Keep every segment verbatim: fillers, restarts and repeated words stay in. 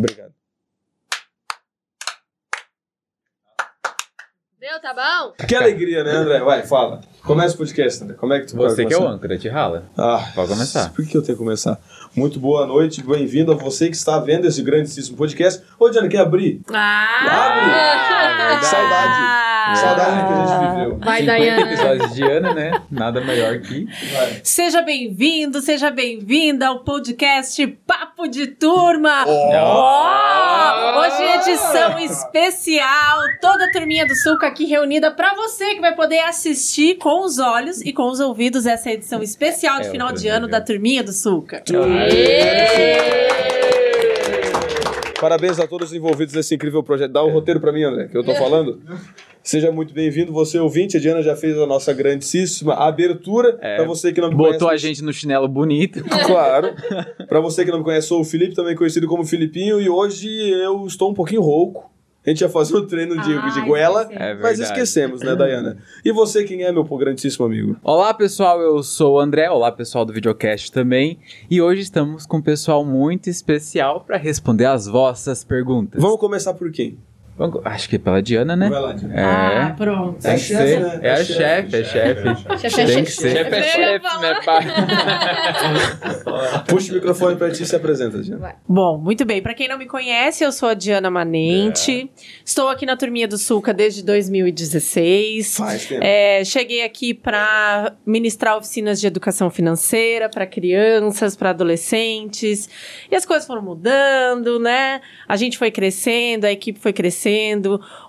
Obrigado. Deu, tá bom? Que alegria, né, André? Vai, fala. Começa o podcast, André. Como é que tu vai começar? Você que é o âncora, te rala. Ah, pode começar. Por que eu tenho que começar? Muito boa noite, bem-vindo a você que está vendo esse grandíssimo podcast. Ô, Diana, quer abrir? Ah! Abre! Saudade! É. Saudade que a gente viveu. Vai, Diana. Episódios de Diana, né? Nada melhor que... Vai. Seja bem-vindo, seja bem-vinda ao podcast Papo de Turma. Oh. Oh. Oh. Hoje é edição especial. Toda a turminha do Sulca aqui reunida para você que vai poder assistir com os olhos e com os ouvidos essa edição especial de é final de ano nível. Da turminha do Sulca. Parabéns a todos os envolvidos nesse incrível projeto. Dá o um é. roteiro para mim, André, que eu tô falando. Seja muito bem-vindo, você ouvinte. A Diana já fez a nossa grandíssima abertura. É, para você que não me botou conhece... Botou a gente no chinelo bonito. Claro. Para você que não me conhece, sou o Felipe, também conhecido como Filipinho. E hoje eu estou um pouquinho rouco. A gente ia fazer o um treino de, ah, de goela, é mas esquecemos, né, Diana? E você, quem é, meu grandíssimo amigo? Olá, pessoal, eu sou o André. Olá, pessoal do videocast também. E hoje estamos com um pessoal muito especial para responder as vossas perguntas. Vamos começar por quem? Acho que é pela Diana, né? Vai lá, Diana. É. Ah, pronto. É, é, chefe, né? é, é a chefe, é chefe. Tem que ser. Chefe é chefe, né, pai? Puxa o microfone pra ti e se apresenta, Diana. Vai. Bom, muito bem. Pra quem não me conhece, eu sou a Diana Manente. É. Estou aqui na Turminha do Sulca desde dois mil e dezesseis. Faz tempo. É, cheguei aqui pra ministrar oficinas de educação financeira pra crianças, pra adolescentes. E as coisas foram mudando, né? A gente foi crescendo, a equipe foi crescendo.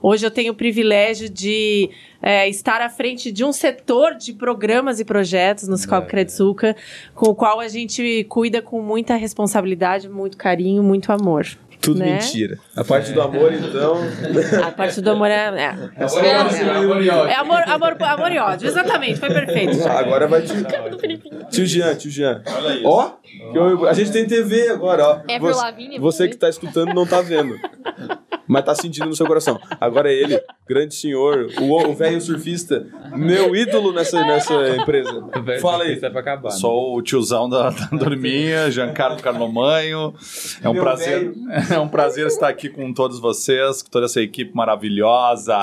Hoje eu tenho o privilégio de é, estar à frente de um setor de programas e projetos no Sicoob CredSulcas, com o qual a gente cuida com muita responsabilidade, muito carinho, muito amor. Tudo né? mentira. A parte do amor, então... A parte do amor é... É, é amor, amor, amor e ódio, exatamente. Foi perfeito. Ah, agora vai te... Tio Jean, tio Jean. Olha isso. Ó, eu, a gente tem T V agora, ó. É pro Lavínia, você que tá escutando não tá vendo. Mas tá sentindo no seu coração. Agora é ele, grande senhor, o, o velho surfista, meu ídolo nessa, nessa empresa. Fala aí. Acabar, sou né? o tiozão da, da Turminha, Giancarlo Carlomanho. É um meu prazer. É um prazer estar aqui com todos vocês, com toda essa equipe maravilhosa.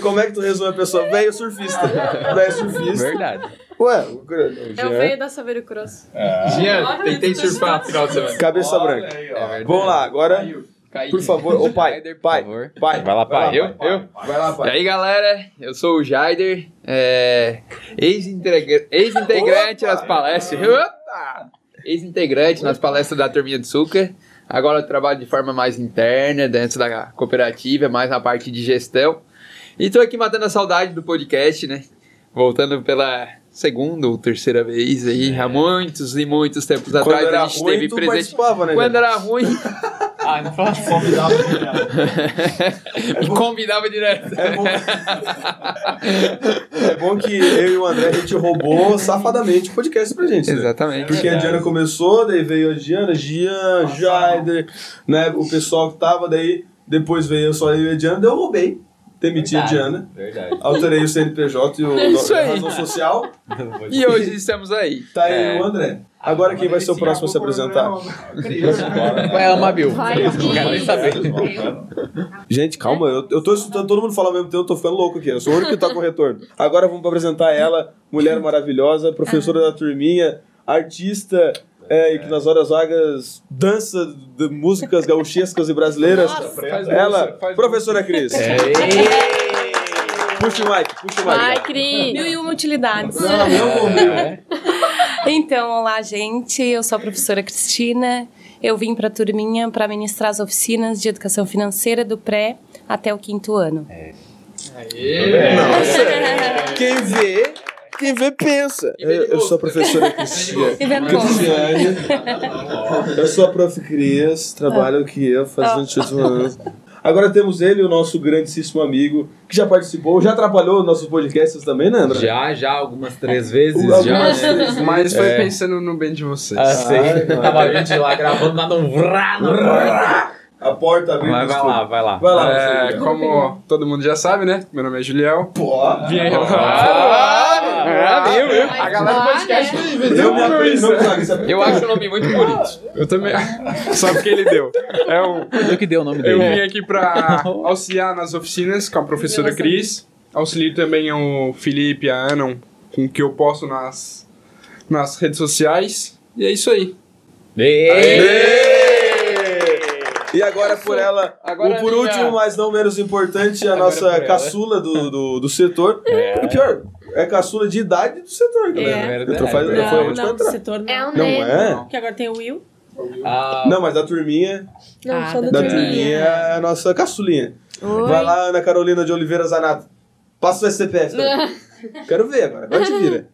Como é que tu resume a pessoa? Velho surfista. Velho surfista. Verdade. Ué, o grande. É o veio da Saber Cross. É. Jean, tentei surfar no final de semana. Cabeça olha branca. Aí, é vamos lá, agora. Caiu. Caiu. Por favor, ô pai, Jaider, pai, favor. pai. Vai lá, pai. Vai lá, eu? Pai. Eu? Vai lá, pai. E aí, galera, eu sou o Jaider, é... ex-integra... ex-integrante nas palestras. Opa! Ex-integrante nas palestras da Turminha do Sulca. Agora eu trabalho de forma mais interna, dentro da cooperativa, mais na parte de gestão. E tô aqui matando a saudade do podcast, né? Voltando pela segunda ou terceira vez aí, é. há muitos e muitos tempos quando atrás a gente ruim, teve presente. Né, quando né? era ruim. Ah, não fala assim. Convidava direto. Me convidava direto. É bom, é bom que eu e o André a gente roubou safadamente o podcast pra gente. Né? Exatamente. Porque é a Diana começou, daí veio a Diana, Jean, Jaider, né? O pessoal que tava, daí depois veio eu só eu e a Diana, daí eu roubei. Demiti a Diana, verdade. Alterei o C N P J e o a razão social. E hoje estamos aí. Tá aí é. o André. Agora quem vai ser o próximo a se apresentar? Vai, Amabil. Gente, calma, eu, eu tô escutando todo mundo falar ao mesmo tempo, eu tô ficando louco aqui, eu sou o único que tá com retorno. Agora vamos apresentar ela, mulher maravilhosa, professora da Turminha, artista... É, e que nas horas vagas dança de músicas gauchescas e brasileiras. Nossa, ela, música, professora Cris. É. Puxa o Mike, puxa o Mike. Ai, Cris. Mil e uma utilidades. Não, não, não, é. Então, olá, gente. Eu sou a professora Cristina. Eu vim para a Turminha para ministrar as oficinas de educação financeira do pré até o quinto ano. É. Aê! Nossa! Quem vê... Quem vê, pensa. Eu, eu sou a professora Cristina. Eu sou a prof. Cris, trabalho aqui, eu fazendo dezoito anos. Agora temos ele, o nosso grandíssimo amigo, que já participou, já trabalhou nos nossos podcasts também, né, André? Já, já, algumas três vezes. Algumas já, vezes. Mas foi é. pensando no bem de vocês. Ah, sei. Ai, tava a gente lá gravando, lá no vrá, no vrá. A porta abriu. Vai, vai lá, vai lá. Vai lá é, como todo mundo já sabe, né? Meu nome é Juliel. Pô! Vim aí. Ah, eu, eu. A galera do podcast me isso. Eu acho o nome muito bonito. Eu também. Só porque ele deu. É o... Eu que deu o nome dele. Eu vim aqui pra auxiliar nas oficinas com a professora Cris. Auxilio também o Felipe, a Ana, com o que eu posto nas, nas redes sociais. E é isso aí. Aê! Aê! E agora por ela, agora, ou por minha... último, mas não menos importante, a agora nossa caçula do, do, do setor. É. Porque, ó, é caçula de idade do setor, galera. É. Eu tô fazendo, não, foi não, do setor não. É o não é? Porque agora tem o Will. Ah. Não, mas da turminha. Não, ah, só da, da turminha. turminha é a nossa caçulinha. Oi. Vai lá, Ana Carolina de Oliveira Zanato. Passa o S C P F. Tá? Quero ver agora. Agora te vira.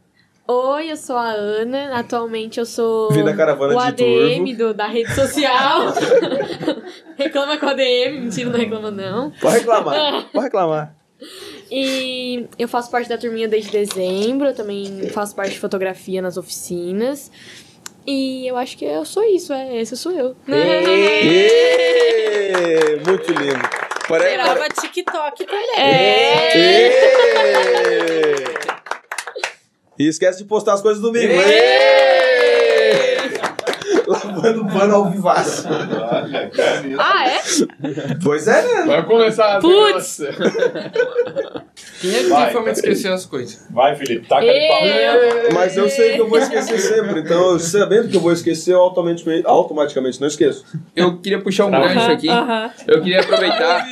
Oi, eu sou a Ana, atualmente eu sou Vim da caravana o A D M do, da rede social. Reclama com o A D M, mentira, não reclama não. Pode reclamar, pode reclamar. E eu faço parte da turminha desde dezembro, eu também faço parte de fotografia nas oficinas. E eu acho que eu sou isso, é, esse sou eu. Eee! Muito lindo. Parece, Grava pare... TikTok também. É. E esquece de postar as coisas domingo, hein? Lavando pano ao vivaço. Ah, é? Pois é, né? Vai começar a... Putz! Quem é que vai, foi me esquecer as coisas? Vai, Felipe, taca de pau. Mas eu sei que eu vou esquecer sempre, então sabendo que eu vou esquecer, eu automaticamente, automaticamente não esqueço. Eu queria puxar um gancho uh-huh, aqui. Uh-huh. Eu queria aproveitar...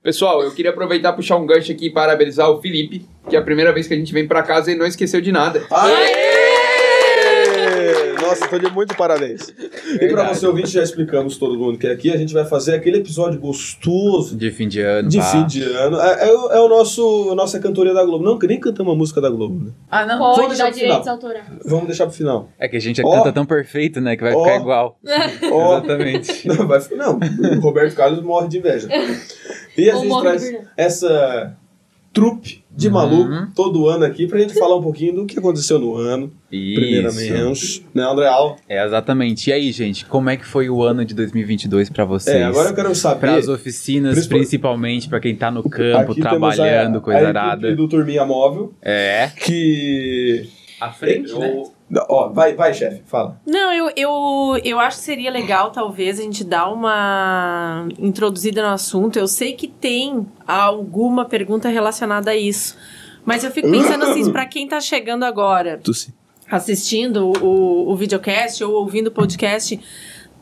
Pessoal, eu queria aproveitar e puxar um gancho aqui e parabenizar o Felipe, que é a primeira vez que a gente vem pra casa e não esqueceu de nada. Aê! Nossa, tô de muito parabéns. Verdade. E pra você ouvinte, já explicamos todo mundo que aqui a gente vai fazer aquele episódio gostoso. De fim de ano. De pá. fim de ano. É, é, é o nosso, a nossa cantoria da Globo. Não, que nem cantamos uma música da Globo, né? Ah, não. Pode Vamos dar direitos autorais. Vamos deixar pro final. É que a gente oh. canta tão perfeito, né? Que vai oh. ficar igual. Oh. Exatamente. Não, vai ficar, não. O Roberto Carlos morre de inveja. E a Ou gente traz de... essa trupe de maluco uhum. todo ano aqui pra gente falar um pouquinho do que aconteceu no ano. Isso. Primeiramente, né, André? É, exatamente. E aí, gente, como é que foi o ano de dois mil e vinte e dois pra vocês? É, agora eu quero saber... Para as oficinas, principalmente, principalmente pra quem tá no campo, aqui trabalhando, a, coisa arada. Aqui do Turminha Móvel. É. Que... À frente, eu... né? Ó, vai, vai, chefe, fala. Não, eu, eu, eu acho que seria legal, talvez, a gente dar uma introduzida no assunto. Eu sei que tem alguma pergunta relacionada a isso, mas eu fico pensando assim, pra quem tá chegando agora, assistindo o, o videocast ou ouvindo o podcast,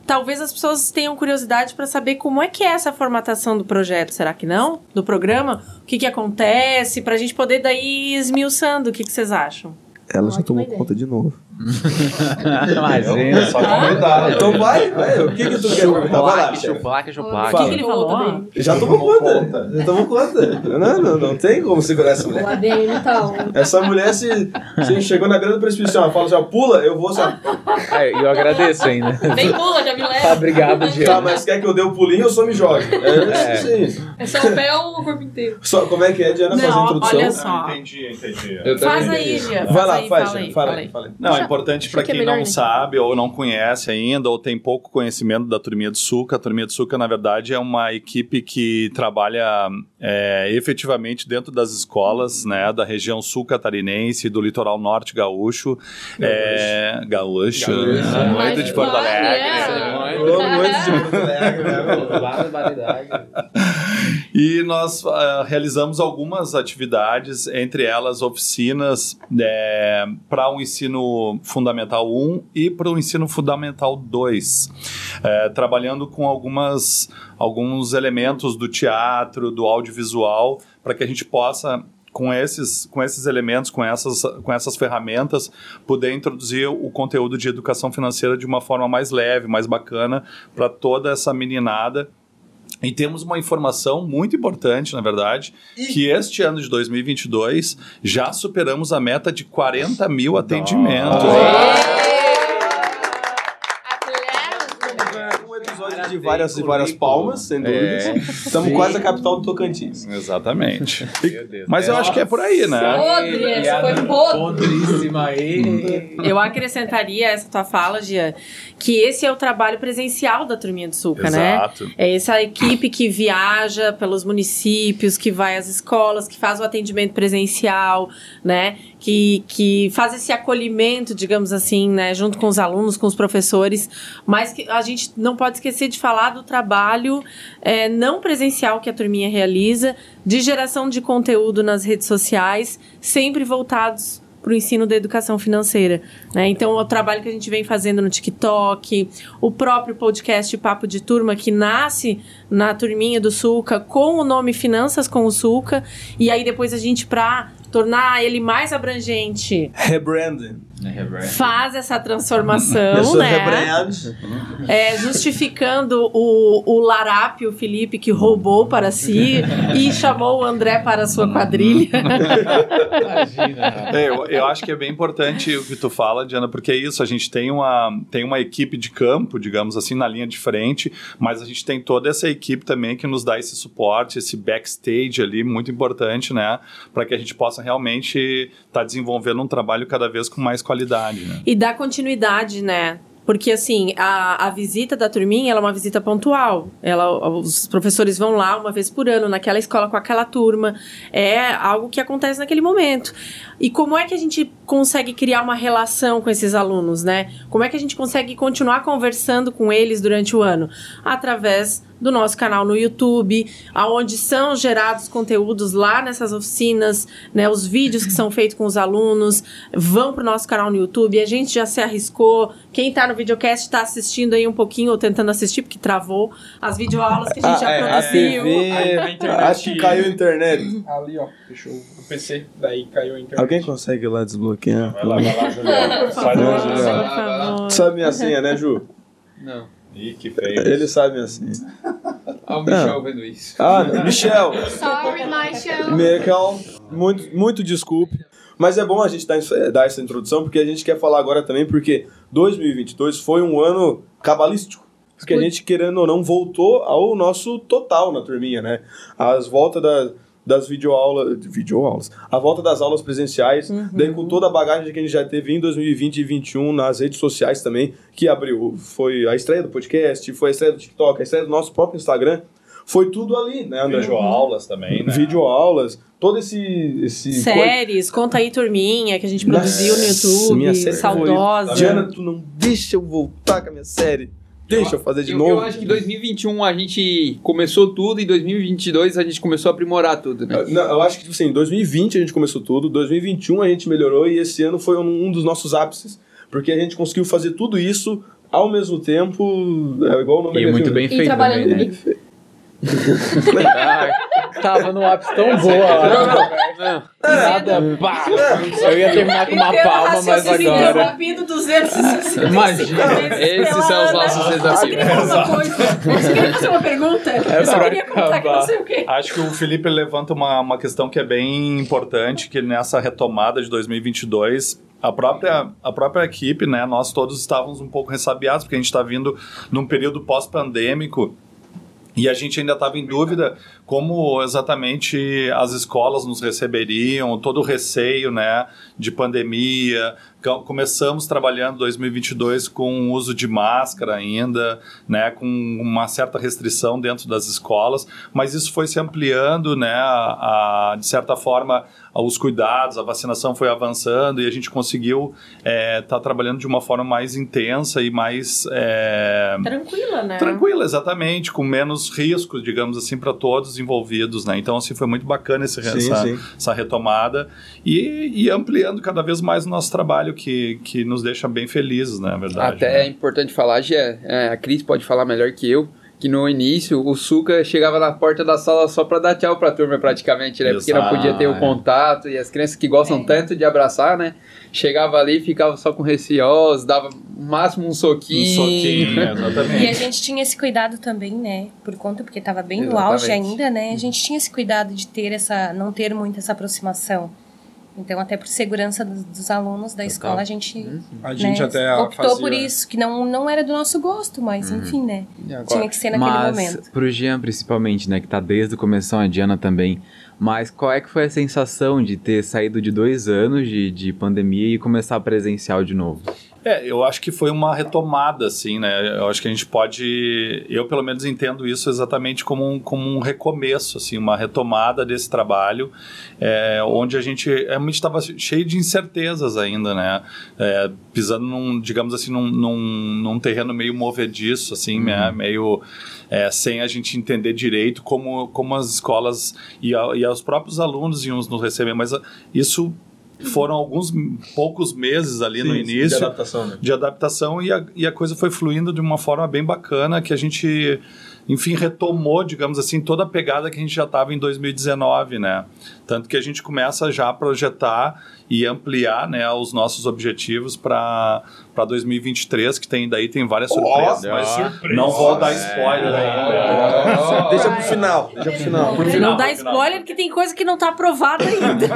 talvez as pessoas tenham curiosidade pra saber como é que é essa formatação do projeto, será que não? Do programa? O que que acontece? Pra gente poder daí esmiuçando, o que que vocês acham? Ela já tomou conta de novo. Imagina. Só comentar. Então vai, vai. O que que tu quer comentar? Vai lá, chefe. Chuplaca, chuplaca. O que que ele falou também? Já tomou conta. Já tomou conta. Não, não, não tem como segurar essa mulher. Então. Essa mulher, se, se chegou na grande precipício, ela fala assim, pula, eu vou... Só... É, eu agradeço ainda. Nem pula, já me leva. Tá, obrigado, Jean. Tá, mas quer que eu dê o um pulinho ou só me jogue? É, é. Sim. É só o pé ou o corpo inteiro? Só, como é que é, Diana, fazer a introdução? Olha só. Ah, entendi, entendi. Eu faz aí, Jean. Vai lá. Faz, fala aí, fala, fala, aí, fala aí. Não, é importante para quem não sabe ou não conhece ainda ou tem pouco conhecimento da Turminha do Sulca. A Turminha do Sulca, na verdade, é uma equipe que trabalha é, efetivamente dentro das escolas, né, da região sul catarinense, do litoral norte gaúcho. Gaúcho. Muito de Porto Alegre. Muito de Porto Alegre. E nós uh, realizamos algumas atividades, entre elas oficinas é, para o ensino fundamental um e para o ensino fundamental dois, é, trabalhando com algumas, alguns elementos do teatro, do audiovisual, para que a gente possa... Com esses, com esses elementos, com essas, com essas ferramentas, poder introduzir o conteúdo de educação financeira de uma forma mais leve, mais bacana, para toda essa meninada. E temos uma informação muito importante, na verdade, que este ano de dois mil e vinte e dois já superamos a meta de quarenta mil atendimentos. Um episódio de várias e várias palmas, sem dúvidas. É. Estamos Sim. quase a capital do Tocantins. Exatamente. Meu Deus. Mas eu Nossa. acho que é por aí, né? Podre, foi podríssima aí. Eu acrescentaria essa tua fala, Gia, que esse é o trabalho presencial da Turminha do Sulca, né? Exato. É essa equipe que viaja pelos municípios, que vai às escolas, que faz o atendimento presencial, né? que, que faz esse acolhimento, digamos assim, né, junto com os alunos, com os professores, mas que a gente não pode esquecer de falar do trabalho é, não presencial que a turminha realiza, de geração de conteúdo nas redes sociais, sempre voltados para o ensino da educação financeira, né? Então, o trabalho que a gente vem fazendo no TikTok, o próprio podcast Papo de Turma, que nasce na Turminha do Sulca, com o nome Finanças com o Sulca, e aí depois a gente, para tornar ele mais abrangente... Rebranding. Faz essa transformação, né? É, justificando o, o larápio, o Felipe, que roubou para si e chamou o André para a sua quadrilha. Imagina. É, eu, eu acho que é bem importante o que tu fala, Diana, porque é isso, a gente tem uma, tem uma equipe de campo, digamos assim, na linha de frente, mas a gente tem toda essa equipe também que nos dá esse suporte, esse backstage ali, muito importante, né? Para que a gente possa realmente estar tá desenvolvendo um trabalho cada vez com mais qualidade, né? E dá continuidade, né? Porque, assim, a, a visita da turminha, ela é uma visita pontual. Ela, os professores vão lá uma vez por ano, naquela escola, com aquela turma. É algo que acontece naquele momento. E como é que a gente consegue criar uma relação com esses alunos, né? Como é que a gente consegue continuar conversando com eles durante o ano? Através do nosso canal no YouTube, aonde são gerados conteúdos lá nessas oficinas, né? Os vídeos que são feitos com os alunos vão pro nosso canal no YouTube. A gente já se arriscou. Quem tá no videocast tá assistindo aí um pouquinho ou tentando assistir, porque travou as videoaulas que a gente ah, já é, produziu. A T V, a, a internet, acho que caiu a internet. Ali, ó, fechou o P C, daí caiu a internet. Alguém consegue lá desbloquear? Vai lá, vai lá, Juliel. Por favor, Juliel. Tu sabe minha senha, né, Ju? Não. Ih, que feio. Ele sabe assim. Olha o Michel não. vendo isso. Ah, não. Michel. Sorry, Michel. Michael, muito, muito desculpe. Mas é bom a gente dar essa introdução, porque a gente quer falar agora também, porque dois mil e vinte e dois foi um ano cabalístico. Porque a gente, querendo ou não, voltou ao nosso total na turminha, né? As voltas da... das videoaulas, videoaulas, a volta das aulas presenciais, uhum. daí com toda a bagagem que a gente já teve em dois mil e vinte e dois mil e vinte e um nas redes sociais também, que abriu, foi a estreia do podcast, foi a estreia do TikTok, a estreia do nosso próprio Instagram, foi tudo ali, né, André? Videoaulas também, né? Videoaulas, todo esse... esse Séries, coi... conta aí, turminha, que a gente produziu Nossa, no YouTube, minha série saudosa. Tá Diana, tu não deixa eu voltar com a minha série. Deixa eu fazer de eu, novo. Eu acho que em dois mil e vinte e um a gente começou tudo e em dois mil e vinte e dois a gente começou a aprimorar tudo, né? Não, eu acho que, assim, em dois mil e vinte a gente começou tudo, em dois mil e vinte e um a gente melhorou e esse ano foi um dos nossos ápices, porque a gente conseguiu fazer tudo isso ao mesmo tempo, é igual o nome E é muito bem feito. E trabalhando também, né? bem. Tava no ápice tão boa lá. Não, não. Nada, pá. Eu ia terminar com uma palma, mas agora. Imagina, esses são os nossos desafios. Você queria fazer uma pergunta? Eu só queria contar que não sei o quê. Acho que o Felipe levanta uma, uma questão que é bem importante, que nessa retomada de dois mil e vinte e dois... A própria, a própria equipe, né? Nós todos estávamos um pouco ressabiados, porque a gente está vindo num período pós-pandêmico. E a gente ainda estava em dúvida como exatamente as escolas nos receberiam, todo o receio, né, de pandemia. Começamos trabalhando dois mil e vinte e dois com o uso de máscara ainda, né, com uma certa restrição dentro das escolas, mas isso foi se ampliando, né, a, a, de certa forma, os cuidados, a vacinação foi avançando e a gente conseguiu é, tá trabalhando de uma forma mais intensa e mais... É, tranquila, né? Tranquila, exatamente, com menos riscos, digamos assim, para todos envolvidos, né? Então, assim, foi muito bacana esse, sim, essa, sim. essa retomada e, e ampliando cada vez mais o nosso trabalho, Que, que nos deixa bem felizes, na verdade. Até né? é importante falar, Gê, é, a Cris pode falar melhor que eu, que no início o Suca chegava na porta da sala só para dar tchau para a turma praticamente, né? Exato. Porque não podia ter o contato e as crianças que gostam é. tanto de abraçar, né? Chegava ali, ficava só com receosos, dava no máximo um soquinho. Um soquinho, exatamente. E a gente tinha esse cuidado também, né? Por conta, porque estava bem exatamente. no auge ainda, né? A gente tinha esse cuidado de ter essa, não ter muito essa aproximação. Então, até por segurança dos, dos alunos da escola, a gente, uhum. a gente né, até optou fazia... por isso, que não, não era do nosso gosto, mas uhum. enfim, né? Tinha que ser naquele mas, momento. Mas, pro Jean principalmente, né, que tá desde o começo, a Diana também, mas qual é que foi a sensação de ter saído de dois anos de, de pandemia e começar presencial de novo? É, eu acho que foi uma retomada, assim, né? Eu acho que a gente pode... Eu, pelo menos, entendo isso exatamente como um, como um recomeço, assim, uma retomada desse trabalho, é, onde a gente realmente estava cheio de incertezas ainda, né? É, pisando, num, digamos assim, num, num, num terreno meio movediço, assim, uhum. né? Meio... É, sem a gente entender direito como, como as escolas e, a, e os próprios alunos iam nos receber, mas a, isso... Foram alguns poucos meses ali Sim, no início de adaptação, né? de adaptação e, a, e a coisa foi fluindo de uma forma bem bacana que a gente, enfim, retomou, digamos assim, toda a pegada que a gente já estava em dois mil e dezenove, né? Tanto que a gente começa já a projetar e ampliar, né, os nossos objetivos para dois mil e vinte e três, que tem, daí tem várias surpresas. Nossa, surpresa. Não vou dar spoiler é. ainda. É. Deixa pro final. Deixa pro final. Não, não dá spoiler porque tem coisa que não tá aprovada ainda.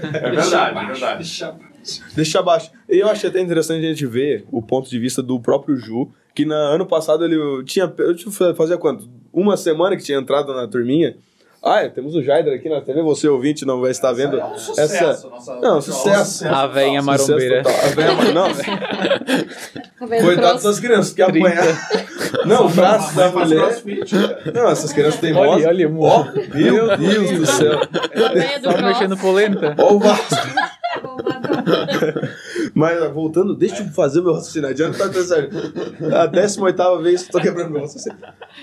É verdade, é verdade. Deixa abaixo. Deixa abaixo. E eu achei até interessante a gente ver o ponto de vista do próprio Ju, que na, ano passado ele tinha... Eu fazia quanto? Uma semana que tinha entrado na turminha. Ah, é, temos o Jaider aqui na T V, você ouvinte não vai estar vendo. É um sucesso, essa... nossa... Não, sucesso. A venha marombeira. A venha marombeira. Coitado dessas crianças que apanhar. Não, o braço da mulher. Não, essas crianças têm voz. Olha, olha, amor. Oh, meu Deus do céu. Tá mexendo polenta. Ó o vaso. Mas voltando, deixa eu fazer o meu raciocínio. Adianta, tá certo. A décima oitava vez que tô quebrando meu raciocínio.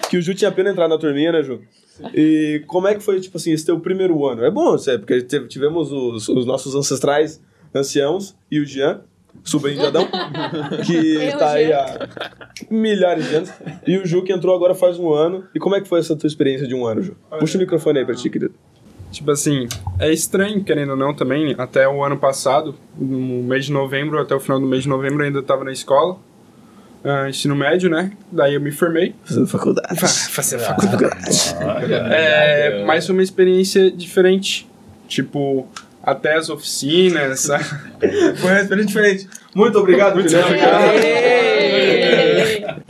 Que o Ju tinha apenas entrado na turminha, né, Ju? E como é que foi, tipo assim, esse teu primeiro ano? É bom, sabe? Porque tivemos os, os nossos ancestrais anciãos e o Jean, sobrinho de Adão, que tá aí há milhares de anos. E o Ju que entrou agora faz um ano. E como é que foi essa tua experiência de um ano, Ju? Puxa o microfone aí pra ti, querido. Tipo assim, é estranho, querendo ou não, também, até o ano passado, no mês de novembro, até o final do mês de novembro, eu ainda estava na escola, uh, ensino médio, né? Daí eu me formei. Fazendo faculdade. Fazendo faculdade. É, mas foi uma experiência diferente. Tipo, até as oficinas, sabe? Foi uma experiência diferente. Muito obrigado, muito obrigado.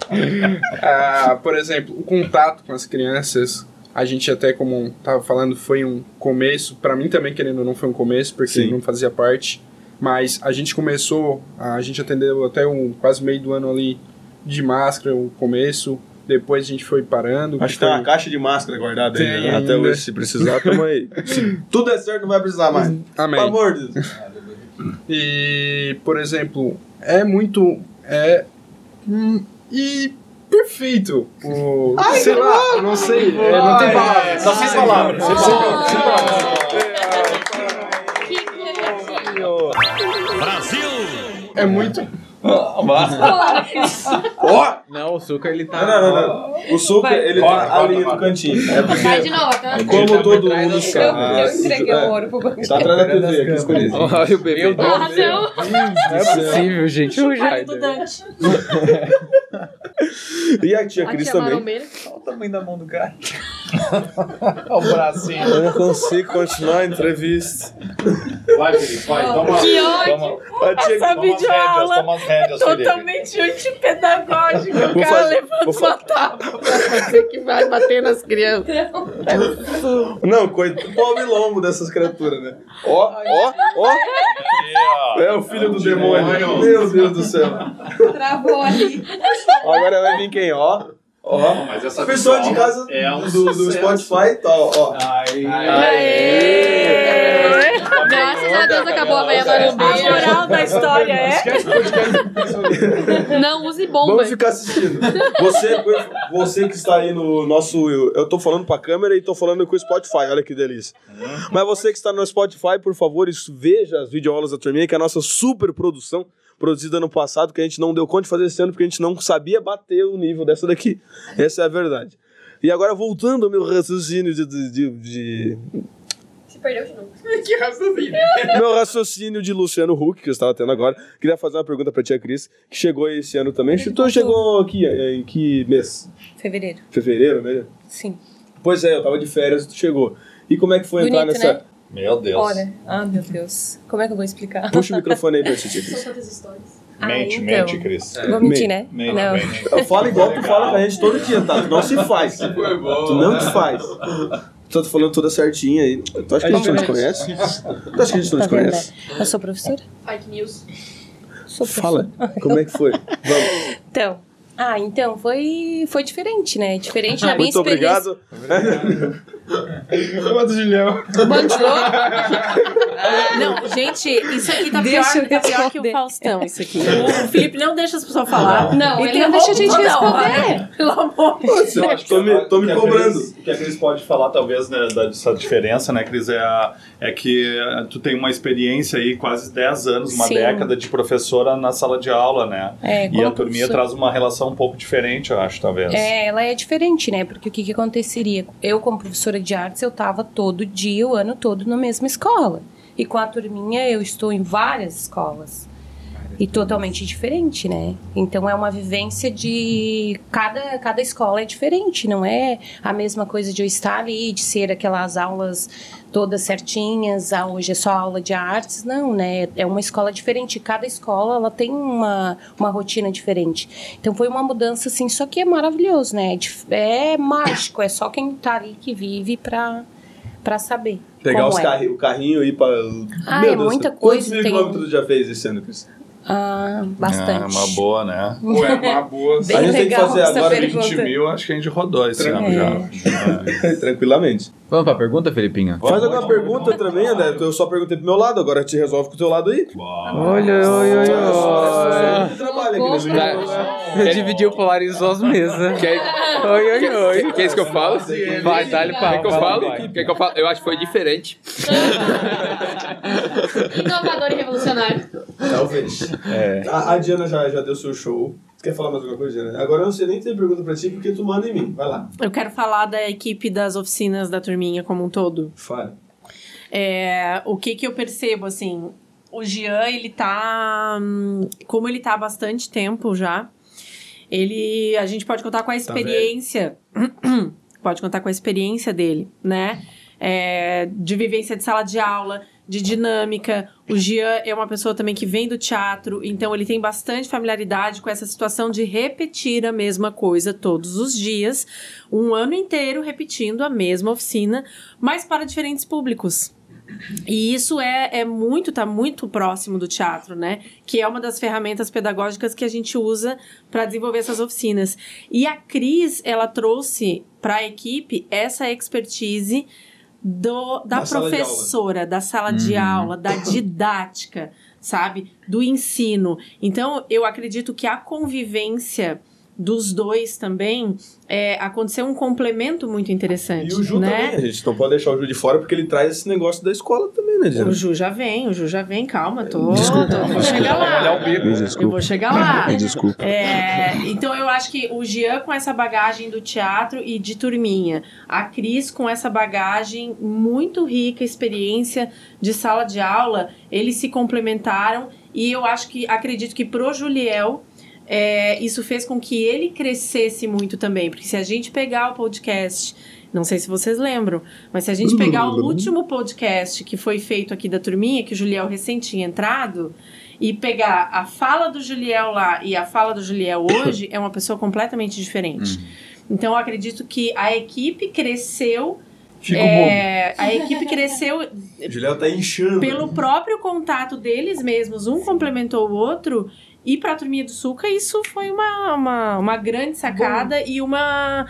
Uh, por exemplo, o contato com as crianças... A gente até, como tava falando, foi um começo. Pra mim também, querendo ou não, foi um começo, porque Sim. não fazia parte. Mas a gente começou, a gente atendeu até um, quase meio do ano ali de máscara, o começo. Depois a gente foi parando. Acho que tem foi... uma caixa de máscara guardada aí, né? Até hoje, se precisar, tamo aí. Se tudo é certo, não vai precisar mais. Amém. Pelo amor de Deus. E, por exemplo, é muito... É... Hum, e... Perfeito! O, ai, sei lá, eu não sei. Ai, é, não tem palavras. Só sem palavras. Sem palavras. Brasil! É muito. Ó! Não, o Suca ele tá. Não, não, não. não. O Suca ele vai, tá vai, ali vai, no vai. cantinho. É porque, vai de novo, tá? Como tá todo mundo sabe. Eu entreguei o ouro pro banco. Tá atrás da T V, que escolhi. Olha o bebê. Ah, não! Não é possível, gente. O Jaider. E a tia Cris também. Olha o tamanho da mão do cara. Olha o bracinho. Eu não consigo continuar a entrevista. Vai, Felipe, vai. Oh, toma, que ódio. Toma, tia, essa videoaula é totalmente antipedagógica. O cara levanta uma tábua pra fazer que vai bater nas crianças. Não, coitado. Pobre lombo dessas criaturas, né? Ó, ó, ó. É o filho do demônio. Meu Deus do céu. Travou ali. Agora vai vir quem? Ó. Ó, oh, mas essa pessoa de casa é um do, do Spotify e tal, ó. Aê! Aê! Graças a Deus acabou a meia marombeira. A moral da história é... Não use bomba. Vamos ficar assistindo. Você, você que está aí no nosso... Eu tô falando pra câmera e tô falando com o Spotify, olha que delícia. Mas você que está no Spotify, por favor, veja as videoaulas da turminha, que é a nossa super produção. Produzida ano passado, que a gente não deu conta de fazer esse ano porque a gente não sabia bater o nível dessa daqui. Essa é a verdade. E agora, voltando ao meu raciocínio de... de, de, de... Se perdeu de novo. Que raciocínio? Meu raciocínio de Luciano Huck, que eu estava tendo agora. Queria fazer uma pergunta para a tia Cris, que chegou esse ano também. Então, chegou aqui em que mês? Fevereiro. Fevereiro, mesmo? Sim. Pois é, eu estava de férias e tu chegou. E como é que foi Bonito, entrar nessa... Né? Meu Deus. Olha, ah, meu Deus. Como é que eu vou explicar? Puxa o microfone aí pra assistir. São quantas histórias? Mente, ah, então. mente, Cris. É. Vou mentir, né? Mente, não. Mente. Fala igual tu fala pra gente todo dia, tá? Tu não se faz. Foi bom, tu não né? te faz. Tu tá falando toda certinha aí. Tu acha que a gente não te conhece? Tu acha que a gente não te conhece? Eu sou professora? Fake news. sobre Fala, isso. Como é que foi? Vamos. Então, ah, então, foi, foi diferente, né? Diferente da minha experiência. Muito obrigado. Bando de Juliel. Bando de louco? Não, gente, isso aqui tá pior, tá pior que o Faustão, isso aqui. O Felipe não deixa as pessoas falar. Não, ele, ele não deixa a gente responder. Pelo amor de Deus. Eu acho que tô me, tô me cobrando. O que a Cris pode falar, talvez, né, dessa diferença, né, Cris, é, a, é que tu tem uma experiência aí, quase dez anos, uma Sim. década de professora na sala de aula, né? É, e a turminha traz uma relação um pouco diferente, eu acho, talvez. É, ela é diferente, né? Porque o que, que aconteceria? Eu, como professora de artes, eu estava todo dia, o ano todo, na mesma escola. E com a turminha, eu estou em várias escolas. E totalmente diferente, né? Então, é uma vivência de... Cada, cada escola é diferente, não é a mesma coisa de eu estar ali, de ser aquelas aulas todas certinhas, ah, hoje é só aula de artes, não, né? É uma escola diferente. Cada escola, ela tem uma, uma rotina diferente. Então, foi uma mudança, assim, só que é maravilhoso, né? É mágico, é só quem tá ali que vive pra... Pra saber. Pegar os é. carri- o carrinho e ir pra. Ah, Meu é Deus, muita coisa. Quantos mil tem... quilômetros já fez esse ano, Cris? Ah, bastante. É uma boa, né? Ué, uma boa. Bem a gente tem que fazer agora vinte mil, acho que a gente rodou esse Tran- ano é. já. É. Tranquilamente. Vamos pra pergunta, Felipinha? Faz alguma bom, pergunta bom, também, André. Claro. Eu só perguntei pro meu lado, agora te resolve com o teu lado aí. Olha, olha, olha. Trabalho aqui nesse dividiu, polarizou as mesas. Quer... Oi, oi, oi. Quer isso que eu falo? Vai, dá-lhe pau. Quer que eu falo? Quer que eu falo? Eu acho que foi diferente. Inovador e revolucionário. Talvez. É. A, a Diana já, já deu seu show. Quer falar mais alguma coisa, Diana? Agora eu não sei nem ter pergunta pra ti, porque tu manda em mim. Vai lá. Eu quero falar da equipe das oficinas da turminha como um todo. Fala. É, o que que eu percebo, assim... O Jean, ele tá... Como ele tá há bastante tempo já, ele... A gente pode contar com a experiência... Tá pode contar com a experiência dele, né? É, de vivência de sala de aula... de dinâmica. O Jean é uma pessoa também que vem do teatro, então ele tem bastante familiaridade com essa situação de repetir a mesma coisa todos os dias, um ano inteiro repetindo a mesma oficina, mas para diferentes públicos. E isso é, é muito, tá muito próximo do teatro, né? Que é uma das ferramentas pedagógicas que a gente usa para desenvolver essas oficinas. E a Cris, ela trouxe para a equipe essa expertise Do, da, da professora, da sala de aula, da didática, sabe? Do ensino. Então, eu acredito que a convivência dos dois também é, aconteceu um complemento muito interessante. E o Ju, né? Também, a gente não pode deixar o Ju de fora, porque ele traz esse negócio da escola também, né, Diana? O Ju já vem, o Ju já vem, calma, tô... Desculpa. Tô, vou chegar lá. Eu vou chegar lá. Desculpa. É, então, eu acho que o Jean com essa bagagem do teatro e de turminha, a Cris com essa bagagem muito rica, experiência de sala de aula, eles se complementaram e eu acho que, acredito que pro Juliel, É, isso fez com que ele crescesse muito também, porque se a gente pegar o podcast, não sei se vocês lembram, mas se a gente pegar o último podcast que foi feito aqui da turminha, que o Juliel recém tinha entrado, e pegar a fala do Juliel lá e a fala do Juliel hoje, é uma pessoa completamente diferente. Então eu acredito que a equipe cresceu É, a equipe cresceu Juliel tá inchando pelo próprio contato deles mesmos, um complementou o outro, e para a Turminha do Sulca isso foi uma, uma, uma grande sacada. Bom. E uma